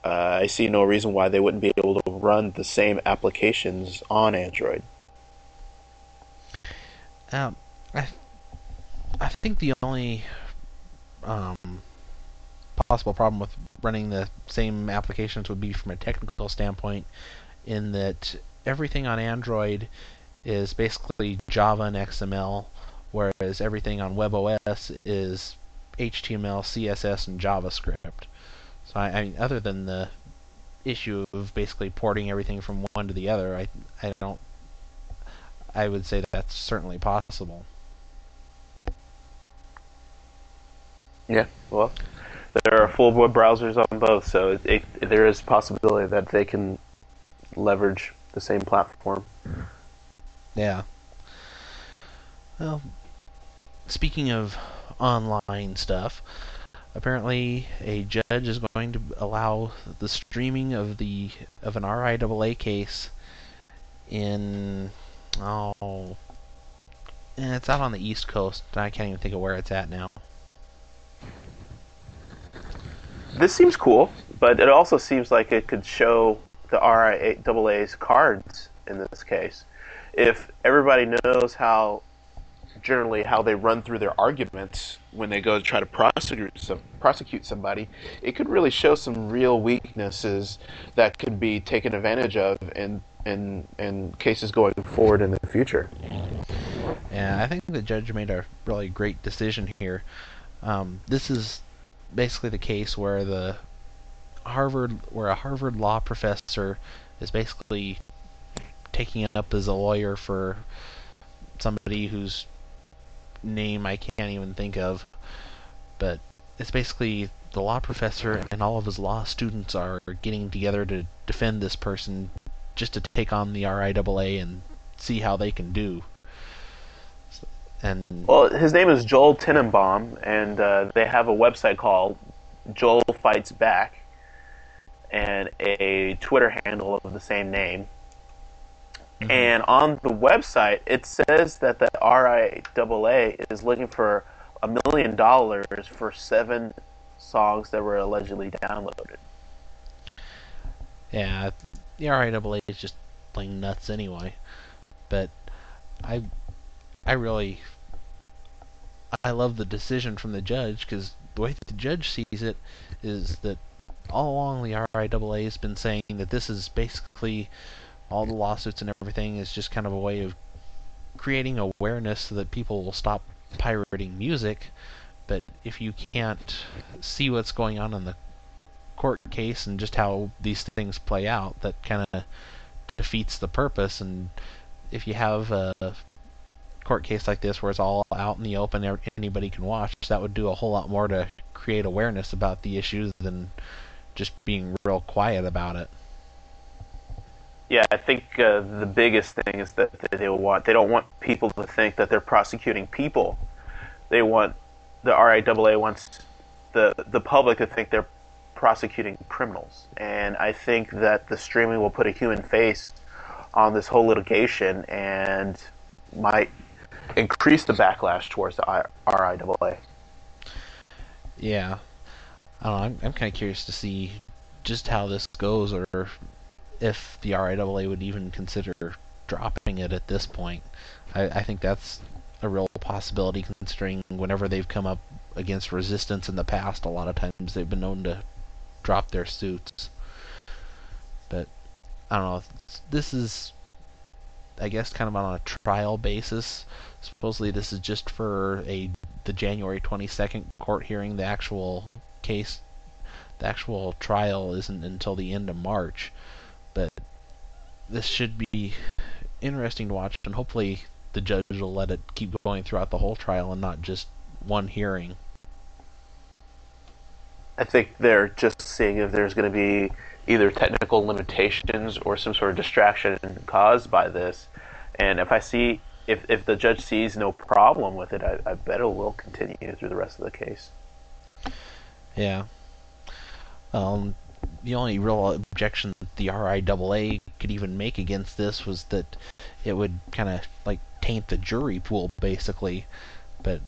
Uh, I see no reason why they wouldn't be able to run the same applications on Android. Um, I, th- I think the only um, possible problem with running the same applications would be from a technical standpoint, in that everything on Android is basically Java and X M L, whereas everything on WebOS is H T M L, C S S, and JavaScript. So I, I mean, other than the issue of basically porting everything from one to the other, I I don't. I would say that's certainly possible. Yeah, well, there are full web browsers on both, so it, it, there is a possibility that they can leverage the same platform. Yeah. Well, speaking of online stuff, apparently a judge is going to allow the streaming of the of an R I A A case in oh, it's out on the East Coast. I can't even think of where it's at now. This seems cool, but it also seems like it could show the R I A A's cards in this case. If everybody knows how, generally, how they run through their arguments when they go to try to prosecute some, prosecute somebody, it could really show some real weaknesses that could be taken advantage of in in, in cases going forward in the future. Yeah, I think the judge made a really great decision here. Um, this is basically the case where the Harvard, where a Harvard law professor is basically taking up as a lawyer for somebody who's name I can't even think of, but it's basically the law professor and all of his law students are getting together to defend this person just to take on the R I A A and see how they can do. So, and well, his name is Joel Tenenbaum, and uh, they have a website called Joel Fights Back and a Twitter handle of the same name. And on the website, it says that the R I A A is looking for a million dollars for seven songs that were allegedly downloaded. Yeah, the R I A A is just playing nuts anyway. But I, I really, I love the decision from the judge, because the way the judge sees it is that all along the R I A A has been saying that this is basically, all the lawsuits and everything is just kind of a way of creating awareness so that people will stop pirating music. But if you can't see what's going on in the court case and just how these things play out, that kind of defeats the purpose. And if you have a court case like this where it's all out in the open, anybody can watch, that would do a whole lot more to create awareness about the issues than just being real quiet about it. Yeah, I think uh, the biggest thing is that they want they don't want people to think that they're prosecuting people. They want the R I A A wants the the public to think they're prosecuting criminals. And I think that the streaming will put a human face on this whole litigation and might increase the backlash towards the R I A A. Yeah, I don't know, I'm I'm kind of curious to see just how this goes, or if the R I A A would even consider dropping it at this point. I, I think that's a real possibility, considering whenever they've come up against resistance in the past, a lot of times they've been known to drop their suits. But I don't know, this is, I guess, kind of on a trial basis. Supposedly this is just for a the January twenty-second court hearing. The actual case, the actual trial isn't until the end of March. But this should be interesting to watch, and hopefully the judge will let it keep going throughout the whole trial and not just one hearing. I think they're just seeing if there's going to be either technical limitations or some sort of distraction caused by this. And if I see, if, if the judge sees no problem with it, I, I bet it will continue through the rest of the case. Yeah. Um. The only real objection the R I double A could even make against this was that it would kind of like taint the jury pool, basically. But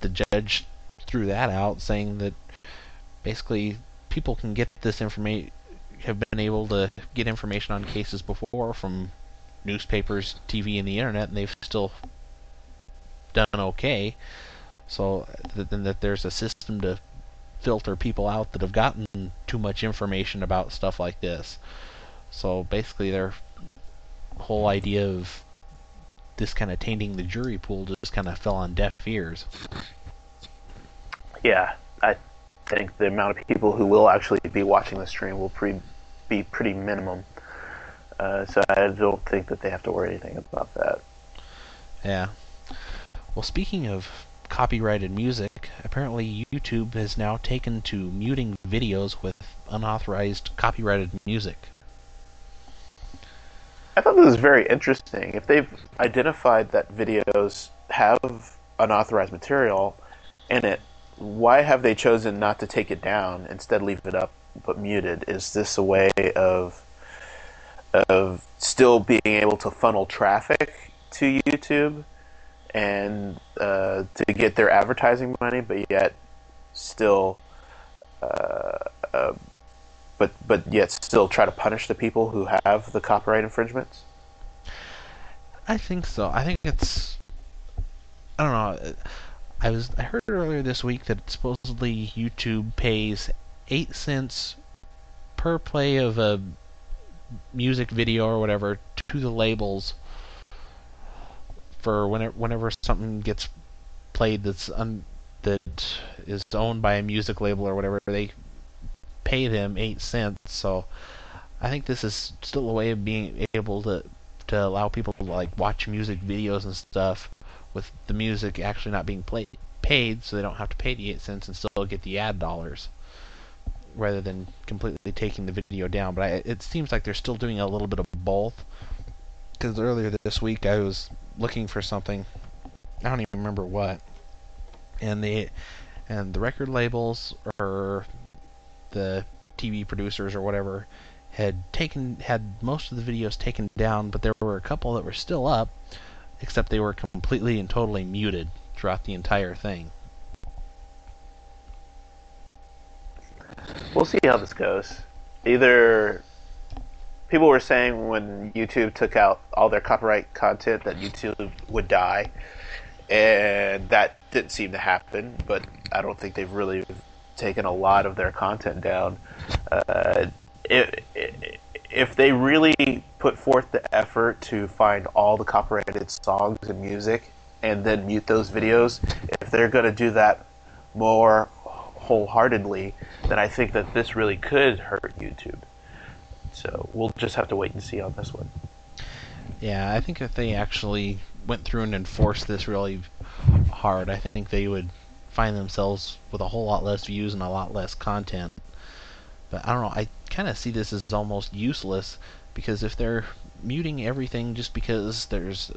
the judge threw that out, saying that basically people can get this information, have been able to get information on cases before from newspapers, T V, and the internet, and they've still done okay. So then that there's a system to filter people out that have gotten too much information about stuff like this. So basically their whole idea of this kind of tainting the jury pool just kind of fell on deaf ears. Yeah, I think the amount of people who will actually be watching the stream will pre be pretty minimum. Uh, so I don't think that they have to worry anything about that. Yeah. Well, speaking of copyrighted music, apparently YouTube has now taken to muting videos with unauthorized copyrighted music. I thought this was very interesting. If they've identified that videos have unauthorized material in it, why have they chosen not to take it down, instead leave it up but muted? Is this a way of of still being able to funnel traffic to YouTube and uh, to get their advertising money, but yet still uh, uh, but but yet still try to punish the people who have the copyright infringements? I think so. I think it's, I don't know. I was I heard earlier this week that supposedly YouTube pays eight cents per play of a music video or whatever to the labels for whenever whenever something gets played that's un, that is owned by a music label or whatever. They pay them eight cents. So I think this is still a way of being able to to allow people to like watch music videos and stuff, with the music actually not being played, paid, so they don't have to pay the eight cents and still get the ad dollars, rather than completely taking the video down. But I, it seems like they're still doing a little bit of both, because earlier this week I was looking for something, I don't even remember what, and the and the record labels or the T V producers or whatever had taken had most of the videos taken down, but there were a couple that were still up, except they were completely and totally muted throughout the entire thing. We'll see how this goes. Either people were saying when YouTube took out all their copyright content that YouTube would die, and that didn't seem to happen, but I don't think they've really taken a lot of their content down. Uh, it, it, if they really put forth the effort to find all the copyrighted songs and music and then mute those videos, if they're going to do that more wholeheartedly, then I think that this really could hurt YouTube. So we'll just have to wait and see on this one. Yeah, I think if they actually went through and enforced this really hard, I think they would find themselves with a whole lot less views and a lot less content. But I don't know, I kind of see this as almost useless, because if they're muting everything just because there's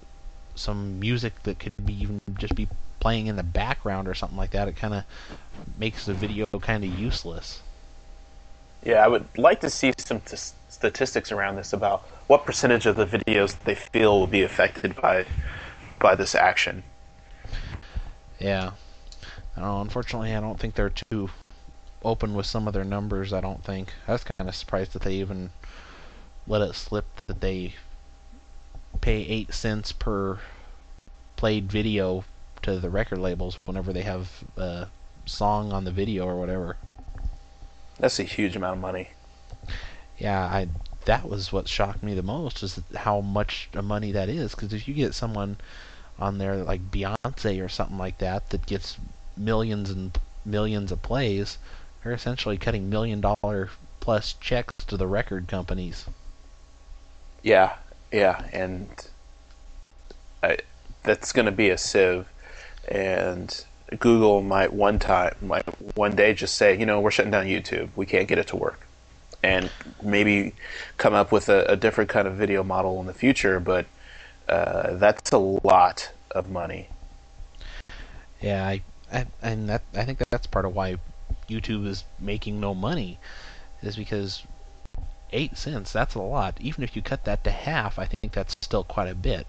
some music that could be even just be playing in the background or something like that, it kind of makes the video kind of useless. Yeah, I would like to see some t statistics around this about what percentage of the videos they feel will be affected by by this action. Yeah, I don't know, unfortunately I don't think they're too open with some of their numbers, I don't think. I was kind of surprised that they even let it slip that they pay eight cents per played video to the record labels whenever they have a song on the video or whatever. That's a huge amount of money. Yeah, I that was what shocked me the most, is how much money that is, because if you get someone on there like Beyonce or something like that that gets millions and millions of plays, they're essentially cutting million dollar plus checks to the record companies. Yeah, yeah, and I, that's going to be a sieve, and Google might one time, might one day just say, you know, we're shutting down YouTube. We can't get it to work, and maybe come up with a, a different kind of video model in the future. But uh, that's a lot of money. Yeah, I, I and that I think that's part of why YouTube is making no money, is because eight cents, that's a lot. Even if you cut that to half, I think that's still quite a bit.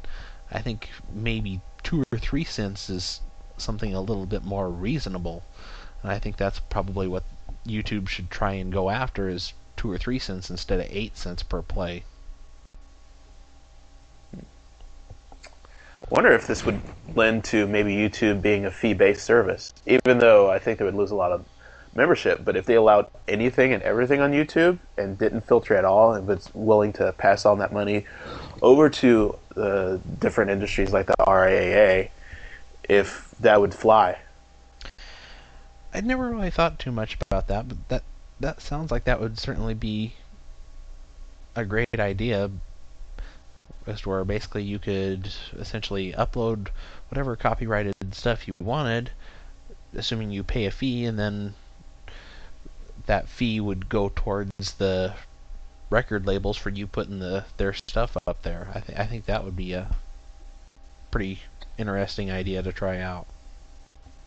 I think maybe two or three cents is something a little bit more reasonable. And I think that's probably what YouTube should try and go after, is two or three cents instead of eight cents per play. I wonder if this would lend to maybe YouTube being a fee-based service, even though I think they would lose a lot of membership. But if they allowed anything and everything on YouTube and didn't filter at all and was willing to pass on that money over to the different industries like the R I A A, if that would fly. I never really thought too much about that, but that that sounds like that would certainly be a great idea, where basically you could essentially upload whatever copyrighted stuff you wanted, assuming you pay a fee, and then that fee would go towards the record labels for you putting the their stuff up there. I think I think that would be a pretty interesting idea to try out.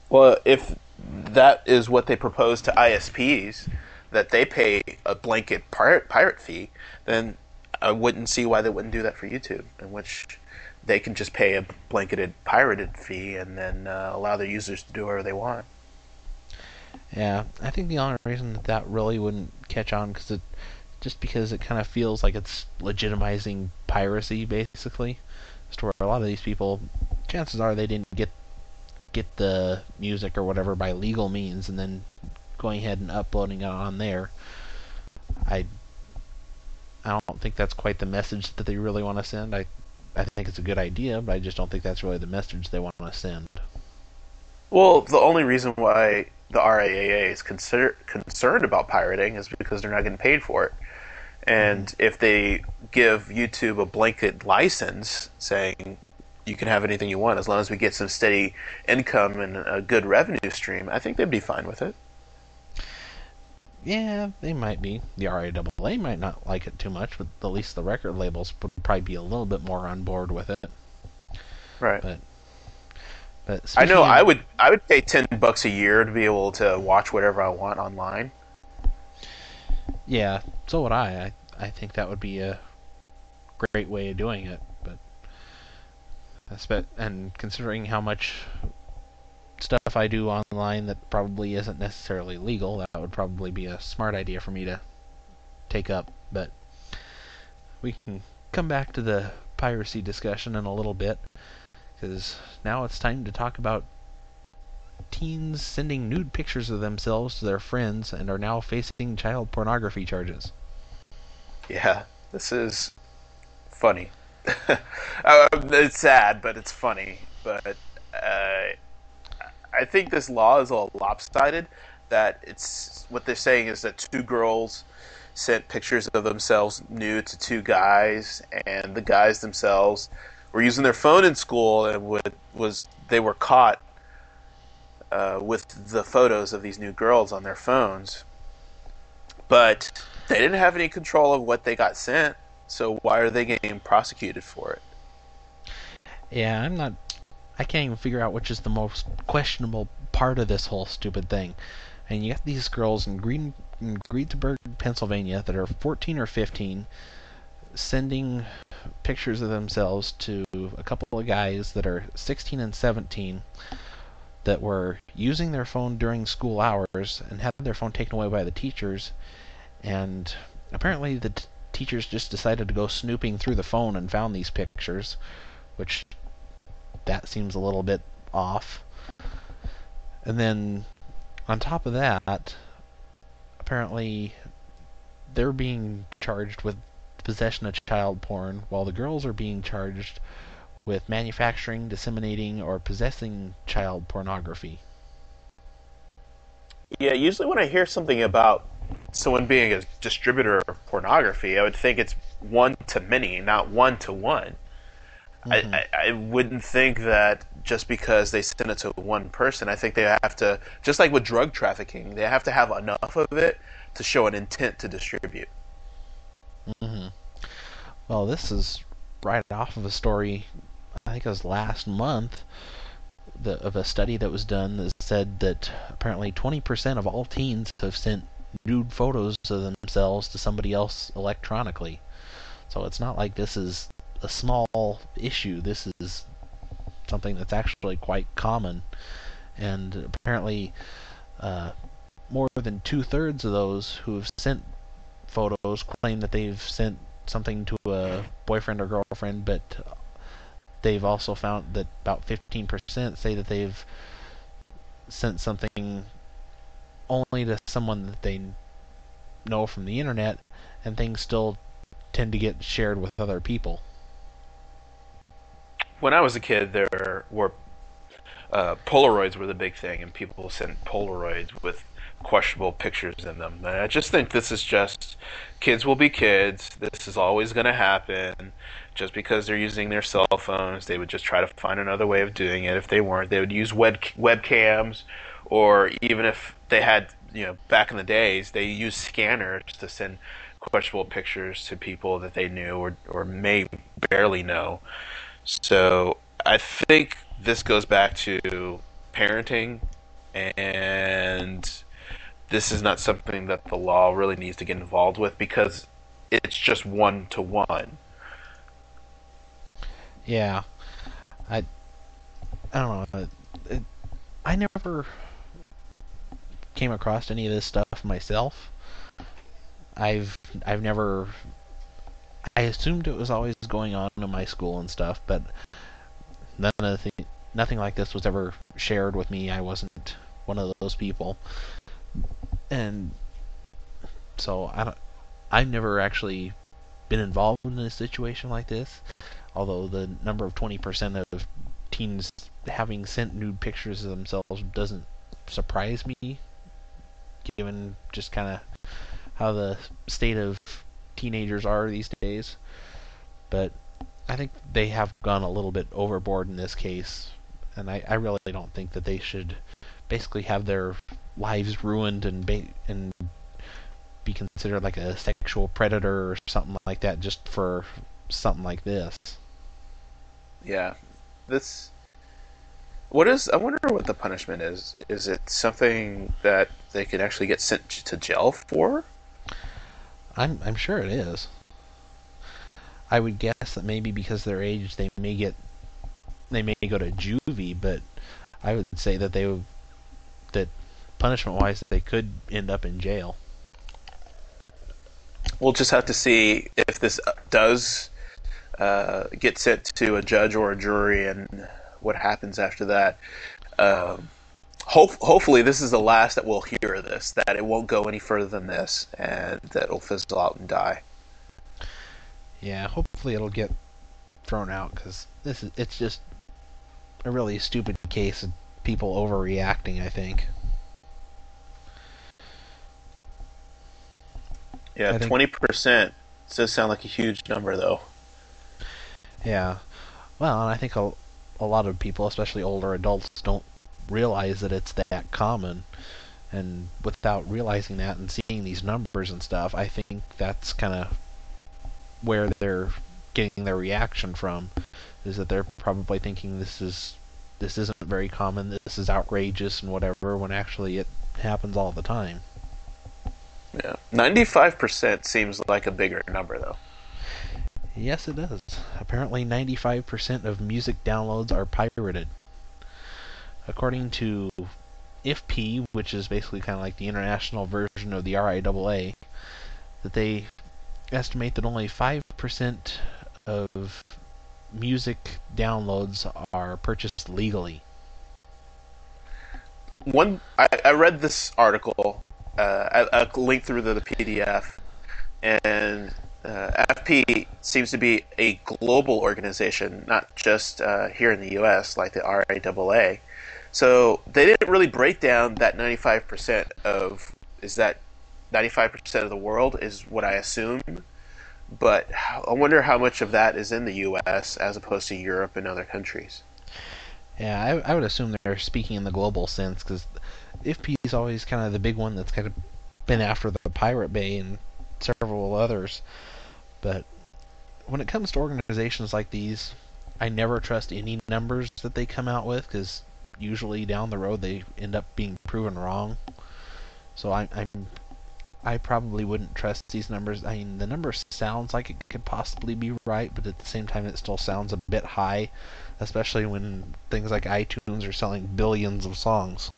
Well, if that is what they propose to I S Ps, that they pay a blanket pirate pirate fee, then I wouldn't see why they wouldn't do that for YouTube, in which they can just pay a blanketed pirated fee and then uh, allow their users to do whatever they want. Yeah, I think the only reason that that really wouldn't catch on, because it just because it kind of feels like it's legitimizing piracy, basically. As to where a lot of these people, chances are they didn't get get the music or whatever by legal means, and then going ahead and uploading it on there. I I don't think that's quite the message that they really want to send. I, I think it's a good idea, but I just don't think that's really the message they want to send. Well, the only reason why the R I A A is consider, concerned about pirating is because they're not getting paid for it. And if they give YouTube a blanket license saying you can have anything you want as long as we get some steady income and a good revenue stream, I think they'd be fine with it. Yeah, they might be. The R I A A might not like it too much, but at least the record labels would probably be a little bit more on board with it. Right. But, but I know I would I would pay ten bucks a year to be able to watch whatever I want online. Yeah, so would I. I, I think that would be a great way of doing it. But that's bet, and considering how much stuff I do online that probably isn't necessarily legal, that would probably be a smart idea for me to take up. But we can come back to the piracy discussion in a little bit, because now it's time to talk about teens sending nude pictures of themselves to their friends and are now facing child pornography charges. Yeah, this is funny. uh, it's sad, but it's funny. But uh I think this law is all lopsided, that it's what they're saying is that two girls sent pictures of themselves nude to two guys, and the guys themselves were using their phone in school, and would, was they were caught uh, with the photos of these new girls on their phones. But they didn't have any control of what they got sent, so why are they getting prosecuted for it? Yeah, I'm not... I can't even figure out which is the most questionable part of this whole stupid thing. And you got these girls in, Green, in Greensburg, Pennsylvania, that are fourteen or fifteen, sending pictures of themselves to a couple of guys that are sixteen and seventeen that were using their phone during school hours and had their phone taken away by the teachers. And apparently the t- teachers just decided to go snooping through the phone and found these pictures, which... that seems a little bit off. And then, on top of that, apparently they're being charged with possession of child porn, while the girls are being charged with manufacturing, disseminating, or possessing child pornography. Yeah, usually when I hear something about someone being a distributor of pornography, I would think it's one to many, not one to one. Mm-hmm. I, I wouldn't think that just because they send it to one person. I think they have to, just like with drug trafficking, they have to have enough of it to show an intent to distribute. Mm-hmm. Well, this is right off of a story, I think it was last month, the, of a study that was done that said that apparently twenty percent of all teens have sent nude photos of themselves to somebody else electronically. So it's not like this is a small issue. This is something that's actually quite common. And apparently uh, more than two-thirds of those who have sent photos claim that they've sent something to a boyfriend or girlfriend, but they've also found that about fifteen percent say that they've sent something only to someone that they know from the internet, and things still tend to get shared with other people. When I was a kid, there were uh, Polaroids were the big thing, and people sent Polaroids with questionable pictures in them. And I just think this is just, kids will be kids. This is always going to happen. Just because they're using their cell phones, they would just try to find another way of doing it. If they weren't, they would use web webcams, or even if they had, you know, back in the days, they used scanners to send questionable pictures to people that they knew or or may barely know. So I think this goes back to parenting, and this is not something that the law really needs to get involved with, because it's just one-to-one. Yeah. I I don't know. It, I never came across any of this stuff myself. I've I've never... I assumed it was always going on in my school and stuff, but none of the, nothing like this was ever shared with me. I wasn't one of those people. And so I don't, I've never actually been involved in a situation like this, although the number of twenty percent of teens having sent nude pictures of themselves doesn't surprise me, given just kind of how the state of teenagers are these days. But I think they have gone a little bit overboard in this case, and I, I really don't think that they should basically have their lives ruined and ba and be considered like a sexual predator or something like that just for something like this. Yeah, this. What is? I wonder what the punishment is. Is it something that they could actually get sent to jail for? I'm I'm sure it is. I would guess that maybe because of their age, they may get, they may go to juvie, but I would say that they would, that punishment-wise, they could end up in jail. We'll just have to see if this does uh, get sent to a judge or a jury, and what happens after that. Um, hope, hopefully, this is the last that we'll hear of this, that it won't go any further than this, and that it'll fizzle out and die. Yeah, hopefully it'll get thrown out, because this is, it's just a really stupid case of people overreacting, I think. Yeah, twenty percent does sound like a huge number, though. Yeah. Well, and I think a, a lot of people, especially older adults, don't realize that it's that common. And without realizing that and seeing these numbers and stuff, I think that's kind of where they're getting their reaction from, is that they're probably thinking this is this isn't very common, this is outrageous and whatever, when actually it happens all the time. Yeah, ninety-five percent seems like a bigger number, though. Yes, it does. Apparently, ninety-five percent of music downloads are pirated. According to I F P, which is basically kind of like the international version of the R I A A, that they estimate that only five percent of music downloads are purchased legally. One, I, I read this article... Uh, a, a link through the, the P D F, and uh, F P seems to be a global organization, not just uh, here in the U S like the R I A A. So they didn't really break down that ninety-five percent of, is that ninety-five percent of the world is what I assume, but I wonder how much of that is in the U S as opposed to Europe and other countries. Yeah, I, I would assume they're speaking in the global sense, because I F P is always kind of the big one that's kind of been after the Pirate Bay and several others. But when it comes to organizations like these, I never trust any numbers that they come out with, because usually down the road they end up being proven wrong. So I, I'm I probably wouldn't trust these numbers. I mean, the number sounds like it could possibly be right, but at the same time it still sounds a bit high, especially when things like iTunes are selling billions of songs.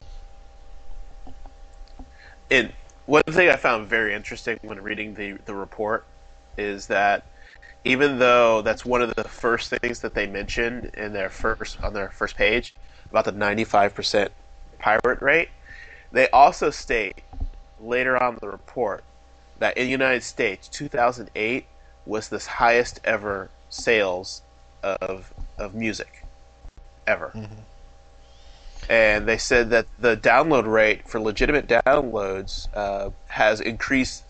And one thing I found very interesting when reading the, the report is that even though that's one of the first things that they mentioned in their first on their first page, about the ninety-five percent pirate rate, they also state later on in the report that in the United States, two thousand eight was the highest ever sales of of music ever. Mm-hmm. And they said that the download rate for legitimate downloads uh, has increased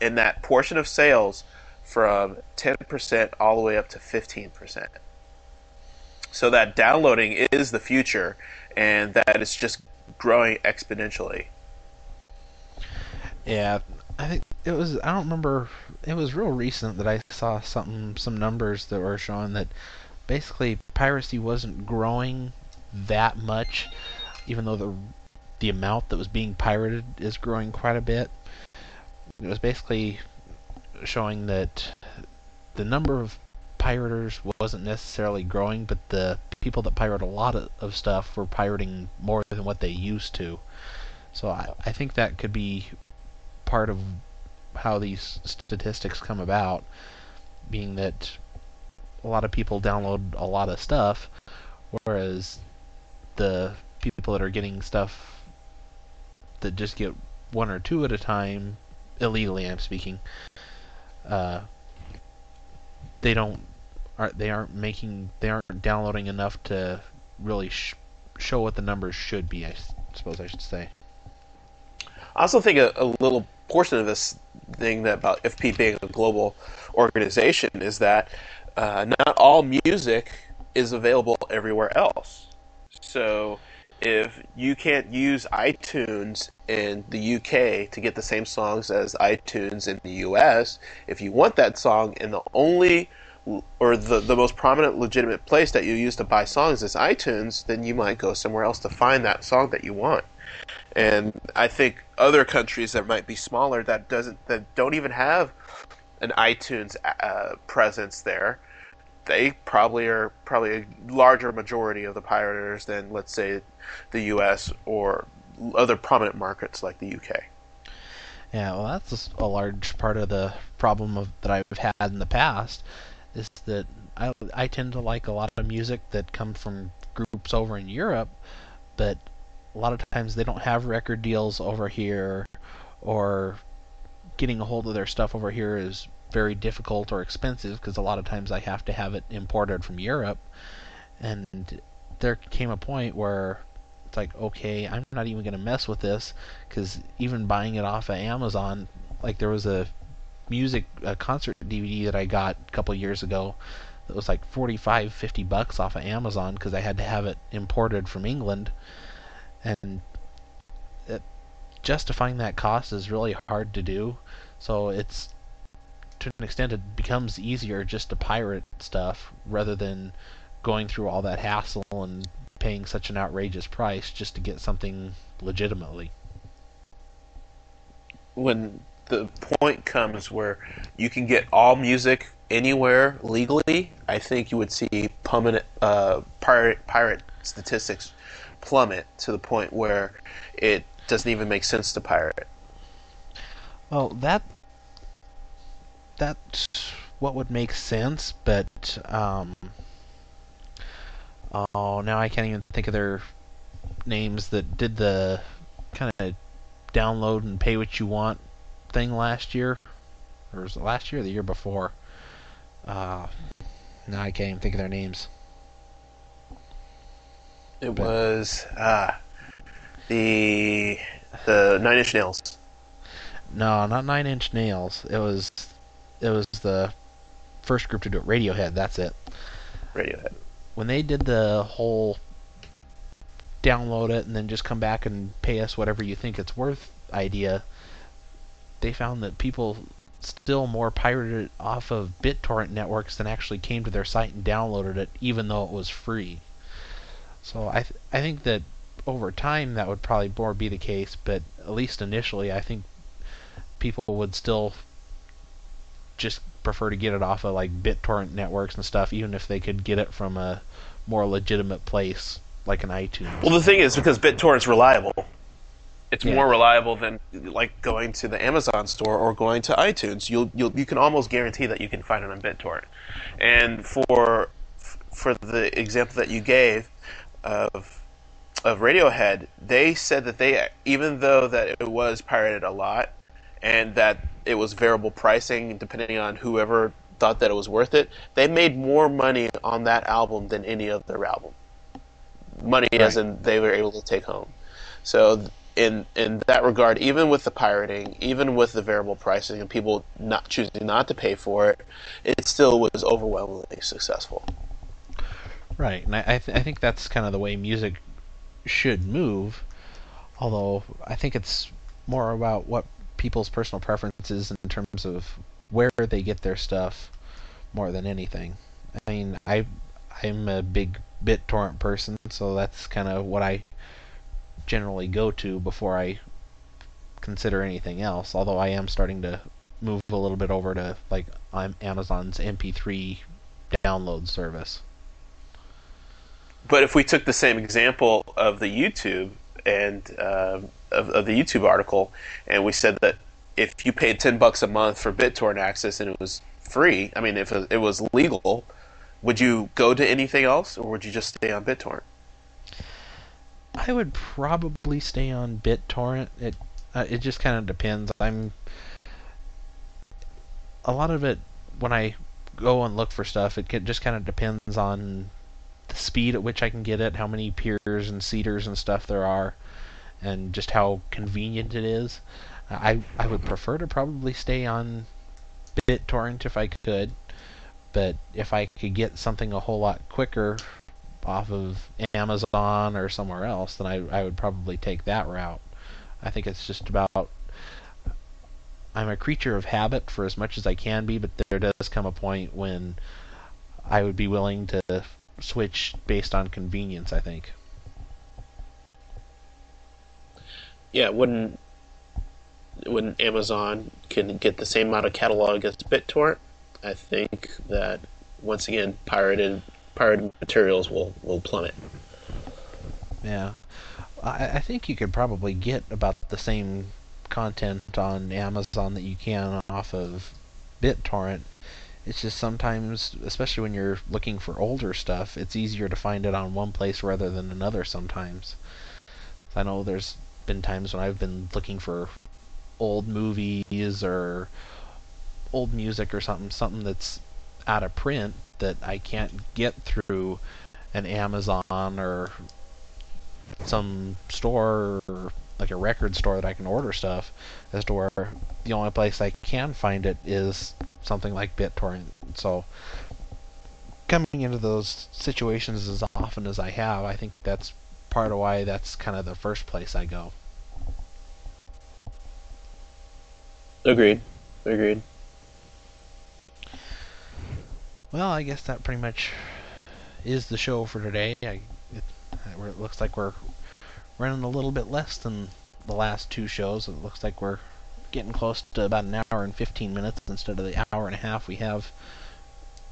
in that portion of sales from ten percent all the way up to fifteen percent. So that downloading is the future, and that it's just growing exponentially. Yeah, I think it was, I don't remember, it was real recent that I saw something, some numbers that were showing that basically piracy wasn't growing that much, even though the the amount that was being pirated is growing quite a bit. It was basically showing that the number of pirators wasn't necessarily growing, but the people that pirate a lot of, of stuff were pirating more than what they used to. So I, I think that could be part of how these statistics come about, being that a lot of people download a lot of stuff, whereas the people that are getting stuff that just get one or two at a time, illegally I'm speaking, uh, they don't are they aren't making they aren't downloading enough to really sh show what the numbers should be, I suppose I should say. I also think a, a little portion of this thing that about F P being a global organization is that uh, not all music is available everywhere else. So if you can't use iTunes in the U K to get the same songs as iTunes in the U S, if you want that song and the only or the, the most prominent legitimate place that you use to buy songs is iTunes, then you might go somewhere else to find that song that you want. And I think other countries that might be smaller that doesn't that don't even have an iTunes uh, presence there, they probably are probably a larger majority of the pirates than, let's say, the U S or other prominent markets like the U K. Yeah, well, that's a large part of the problem of, that I've had in the past, is that I, I tend to like a lot of music that comes from groups over in Europe, but a lot of times they don't have record deals over here, or getting a hold of their stuff over here is very difficult or expensive, because a lot of times I have to have it imported from Europe. And there came a point where it's like, okay, I'm not even going to mess with this, because even buying it off of Amazon, like there was a music a concert D V D that I got a couple years ago that was like forty-five, fifty bucks off of Amazon, because I had to have it imported from England. And it, justifying that cost is really hard to do, so it's, to an extent, it becomes easier just to pirate stuff rather than going through all that hassle and paying such an outrageous price just to get something legitimately. When the point comes where you can get all music anywhere legally, I think you would see permanent, uh, pirate, pirate statistics plummet to the point where it doesn't even make sense to pirate. Well, that that's what would make sense, but um, oh, now I can't even think of their names that did the kind of download and pay what you want thing last year, or was it last year or the year before? Uh, now I can't even think of their names. It but, was uh, the the Nine Inch Nails. No, not Nine Inch Nails. It was it was the first group to do it. Radiohead. That's it. Radiohead. When they did the whole download it and then just come back and pay us whatever you think it's worth idea, they found that people still more pirated it off of BitTorrent networks than actually came to their site and downloaded it, even though it was free. So I th I think that over time that would probably more be the case, but at least initially I think people would still just prefer to get it off of like BitTorrent networks and stuff, even if they could get it from a more legitimate place like an iTunes. Well, the thing is, because BitTorrent's reliable, it's yeah. more reliable than like going to the Amazon store or going to iTunes. You'll, you'll you can almost guarantee that you can find it on BitTorrent. And for for the example that you gave of of Radiohead, they said that they, even though that it was pirated a lot, and that it was variable pricing depending on whoever thought that it was worth it, they made more money on that album than any other album. Money right. as in they were able to take home. So in in that regard, even with the pirating, even with the variable pricing and people not choosing not to pay for it, it still was overwhelmingly successful. Right, and I th- I think that's kind of the way music should move, although I think it's more about what people's personal preferences in terms of where they get their stuff more than anything. I mean, I I'm a big BitTorrent person, so that's kind of what I generally go to before I consider anything else, although I am starting to move a little bit over to like Amazon's M P three download service. But if we took the same example of the YouTube and uh, of, of the YouTube article, and we said that if you paid ten bucks a month for BitTorrent access and it was free, I mean, if it was legal, would you go to anything else, or would you just stay on BitTorrent? I would probably stay on BitTorrent. It uh, it just kind of depends. I'm a lot of it when I go and look for stuff, it just kind of depends on the speed at which I can get it, how many peers and seaters and stuff there are, and just how convenient it is. I I would prefer to probably stay on BitTorrent if I could, but if I could get something a whole lot quicker off of Amazon or somewhere else, then I I would probably take that route. I think it's just about, I'm a creature of habit for as much as I can be, but there does come a point when I would be willing to switch based on convenience, I think. Yeah, wouldn't wouldn't Amazon can get the same amount of catalog as BitTorrent? I think that once again, pirated pirated materials will, will plummet. Yeah, I, I think you could probably get about the same content on Amazon that you can off of BitTorrent. It's just sometimes, especially when you're looking for older stuff, it's easier to find it on one place rather than another sometimes. I know there's been times when I've been looking for old movies or old music or something, something that's out of print that I can't get through an Amazon or some store or like a record store that I can order stuff, as to where the only place I can find it is something like BitTorrent. So coming into those situations as often as I have, I think that's part of why that's kind of the first place I go. Agreed. Agreed. Well, I guess that pretty much is the show for today. I, it, it looks like we're running a little bit less than the last two shows. It looks like we're getting close to about an hour and fifteen minutes instead of the hour and a half we have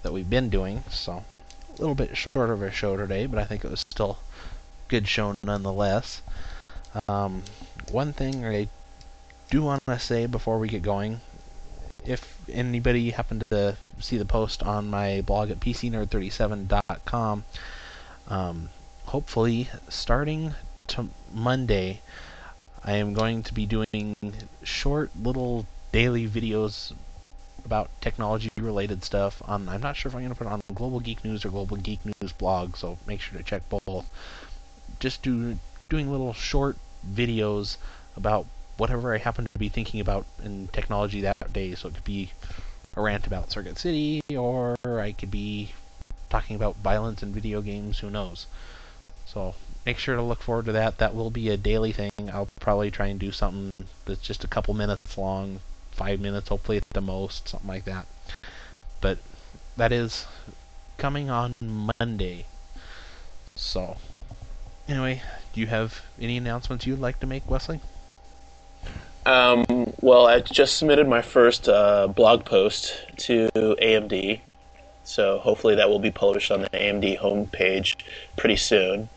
that we've been doing. So a little bit shorter of a show today, but I think it was still a good show nonetheless. Um, one thing I do want to say before we get going, if anybody happened to see the post on my blog at p c nerd thirty seven dot com, um, hopefully starting to Monday, I am going to be doing short little daily videos about technology-related stuff. On, I'm not sure if I'm going to put it on Global Geek News or Global Geek News blog, so make sure to check both. Just do, doing little short videos about whatever I happen to be thinking about in technology that day. So it could be a rant about Circuit City, or I could be talking about violence in video games, who knows. So make sure to look forward to that. That will be a daily thing. I'll probably try and do something that's just a couple minutes long, five minutes hopefully at the most, something like that. But that is coming on Monday. So anyway, do you have any announcements you'd like to make, Wesley? Um, well, I just submitted my first uh, blog post to A M D, so hopefully that will be published on the A M D homepage pretty soon.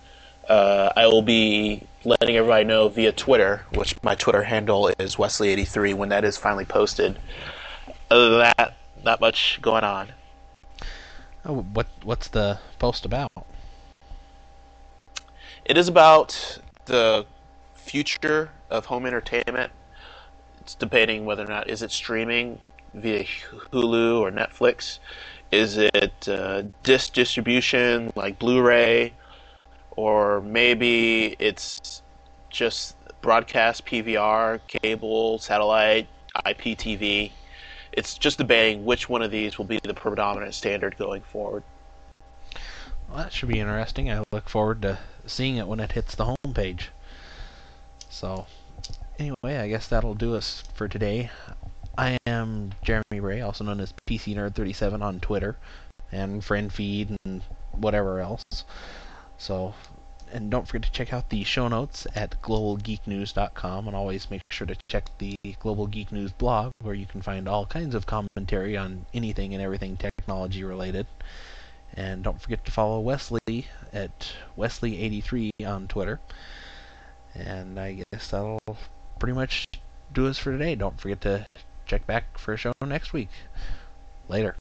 Uh, I will be letting everybody know via Twitter, which my Twitter handle is Wesley eighty-three, when that is finally posted. Other than that, not much going on. Oh, what what's the post about? It is about the future of home entertainment. It's debating whether or not, is it streaming via Hulu or Netflix? Is it uh, disc distribution like Blu-ray? Or maybe it's just broadcast, P V R, cable, satellite, I P T V. It's just debating which one of these will be the predominant standard going forward. Well, that should be interesting. I look forward to seeing it when it hits the homepage. So, anyway, I guess that'll do us for today. I am Jeremy Bray, also known as P C Nerd thirty-seven on Twitter, and Friend Feed, and whatever else. So, and don't forget to check out the show notes at global geek news dot com, and always make sure to check the Global Geek News blog, where you can find all kinds of commentary on anything and everything technology related. And don't forget to follow Wesley at Wesley eighty-three on Twitter. And I guess that'll pretty much do us for today. Don't forget to check back for a show next week. Later.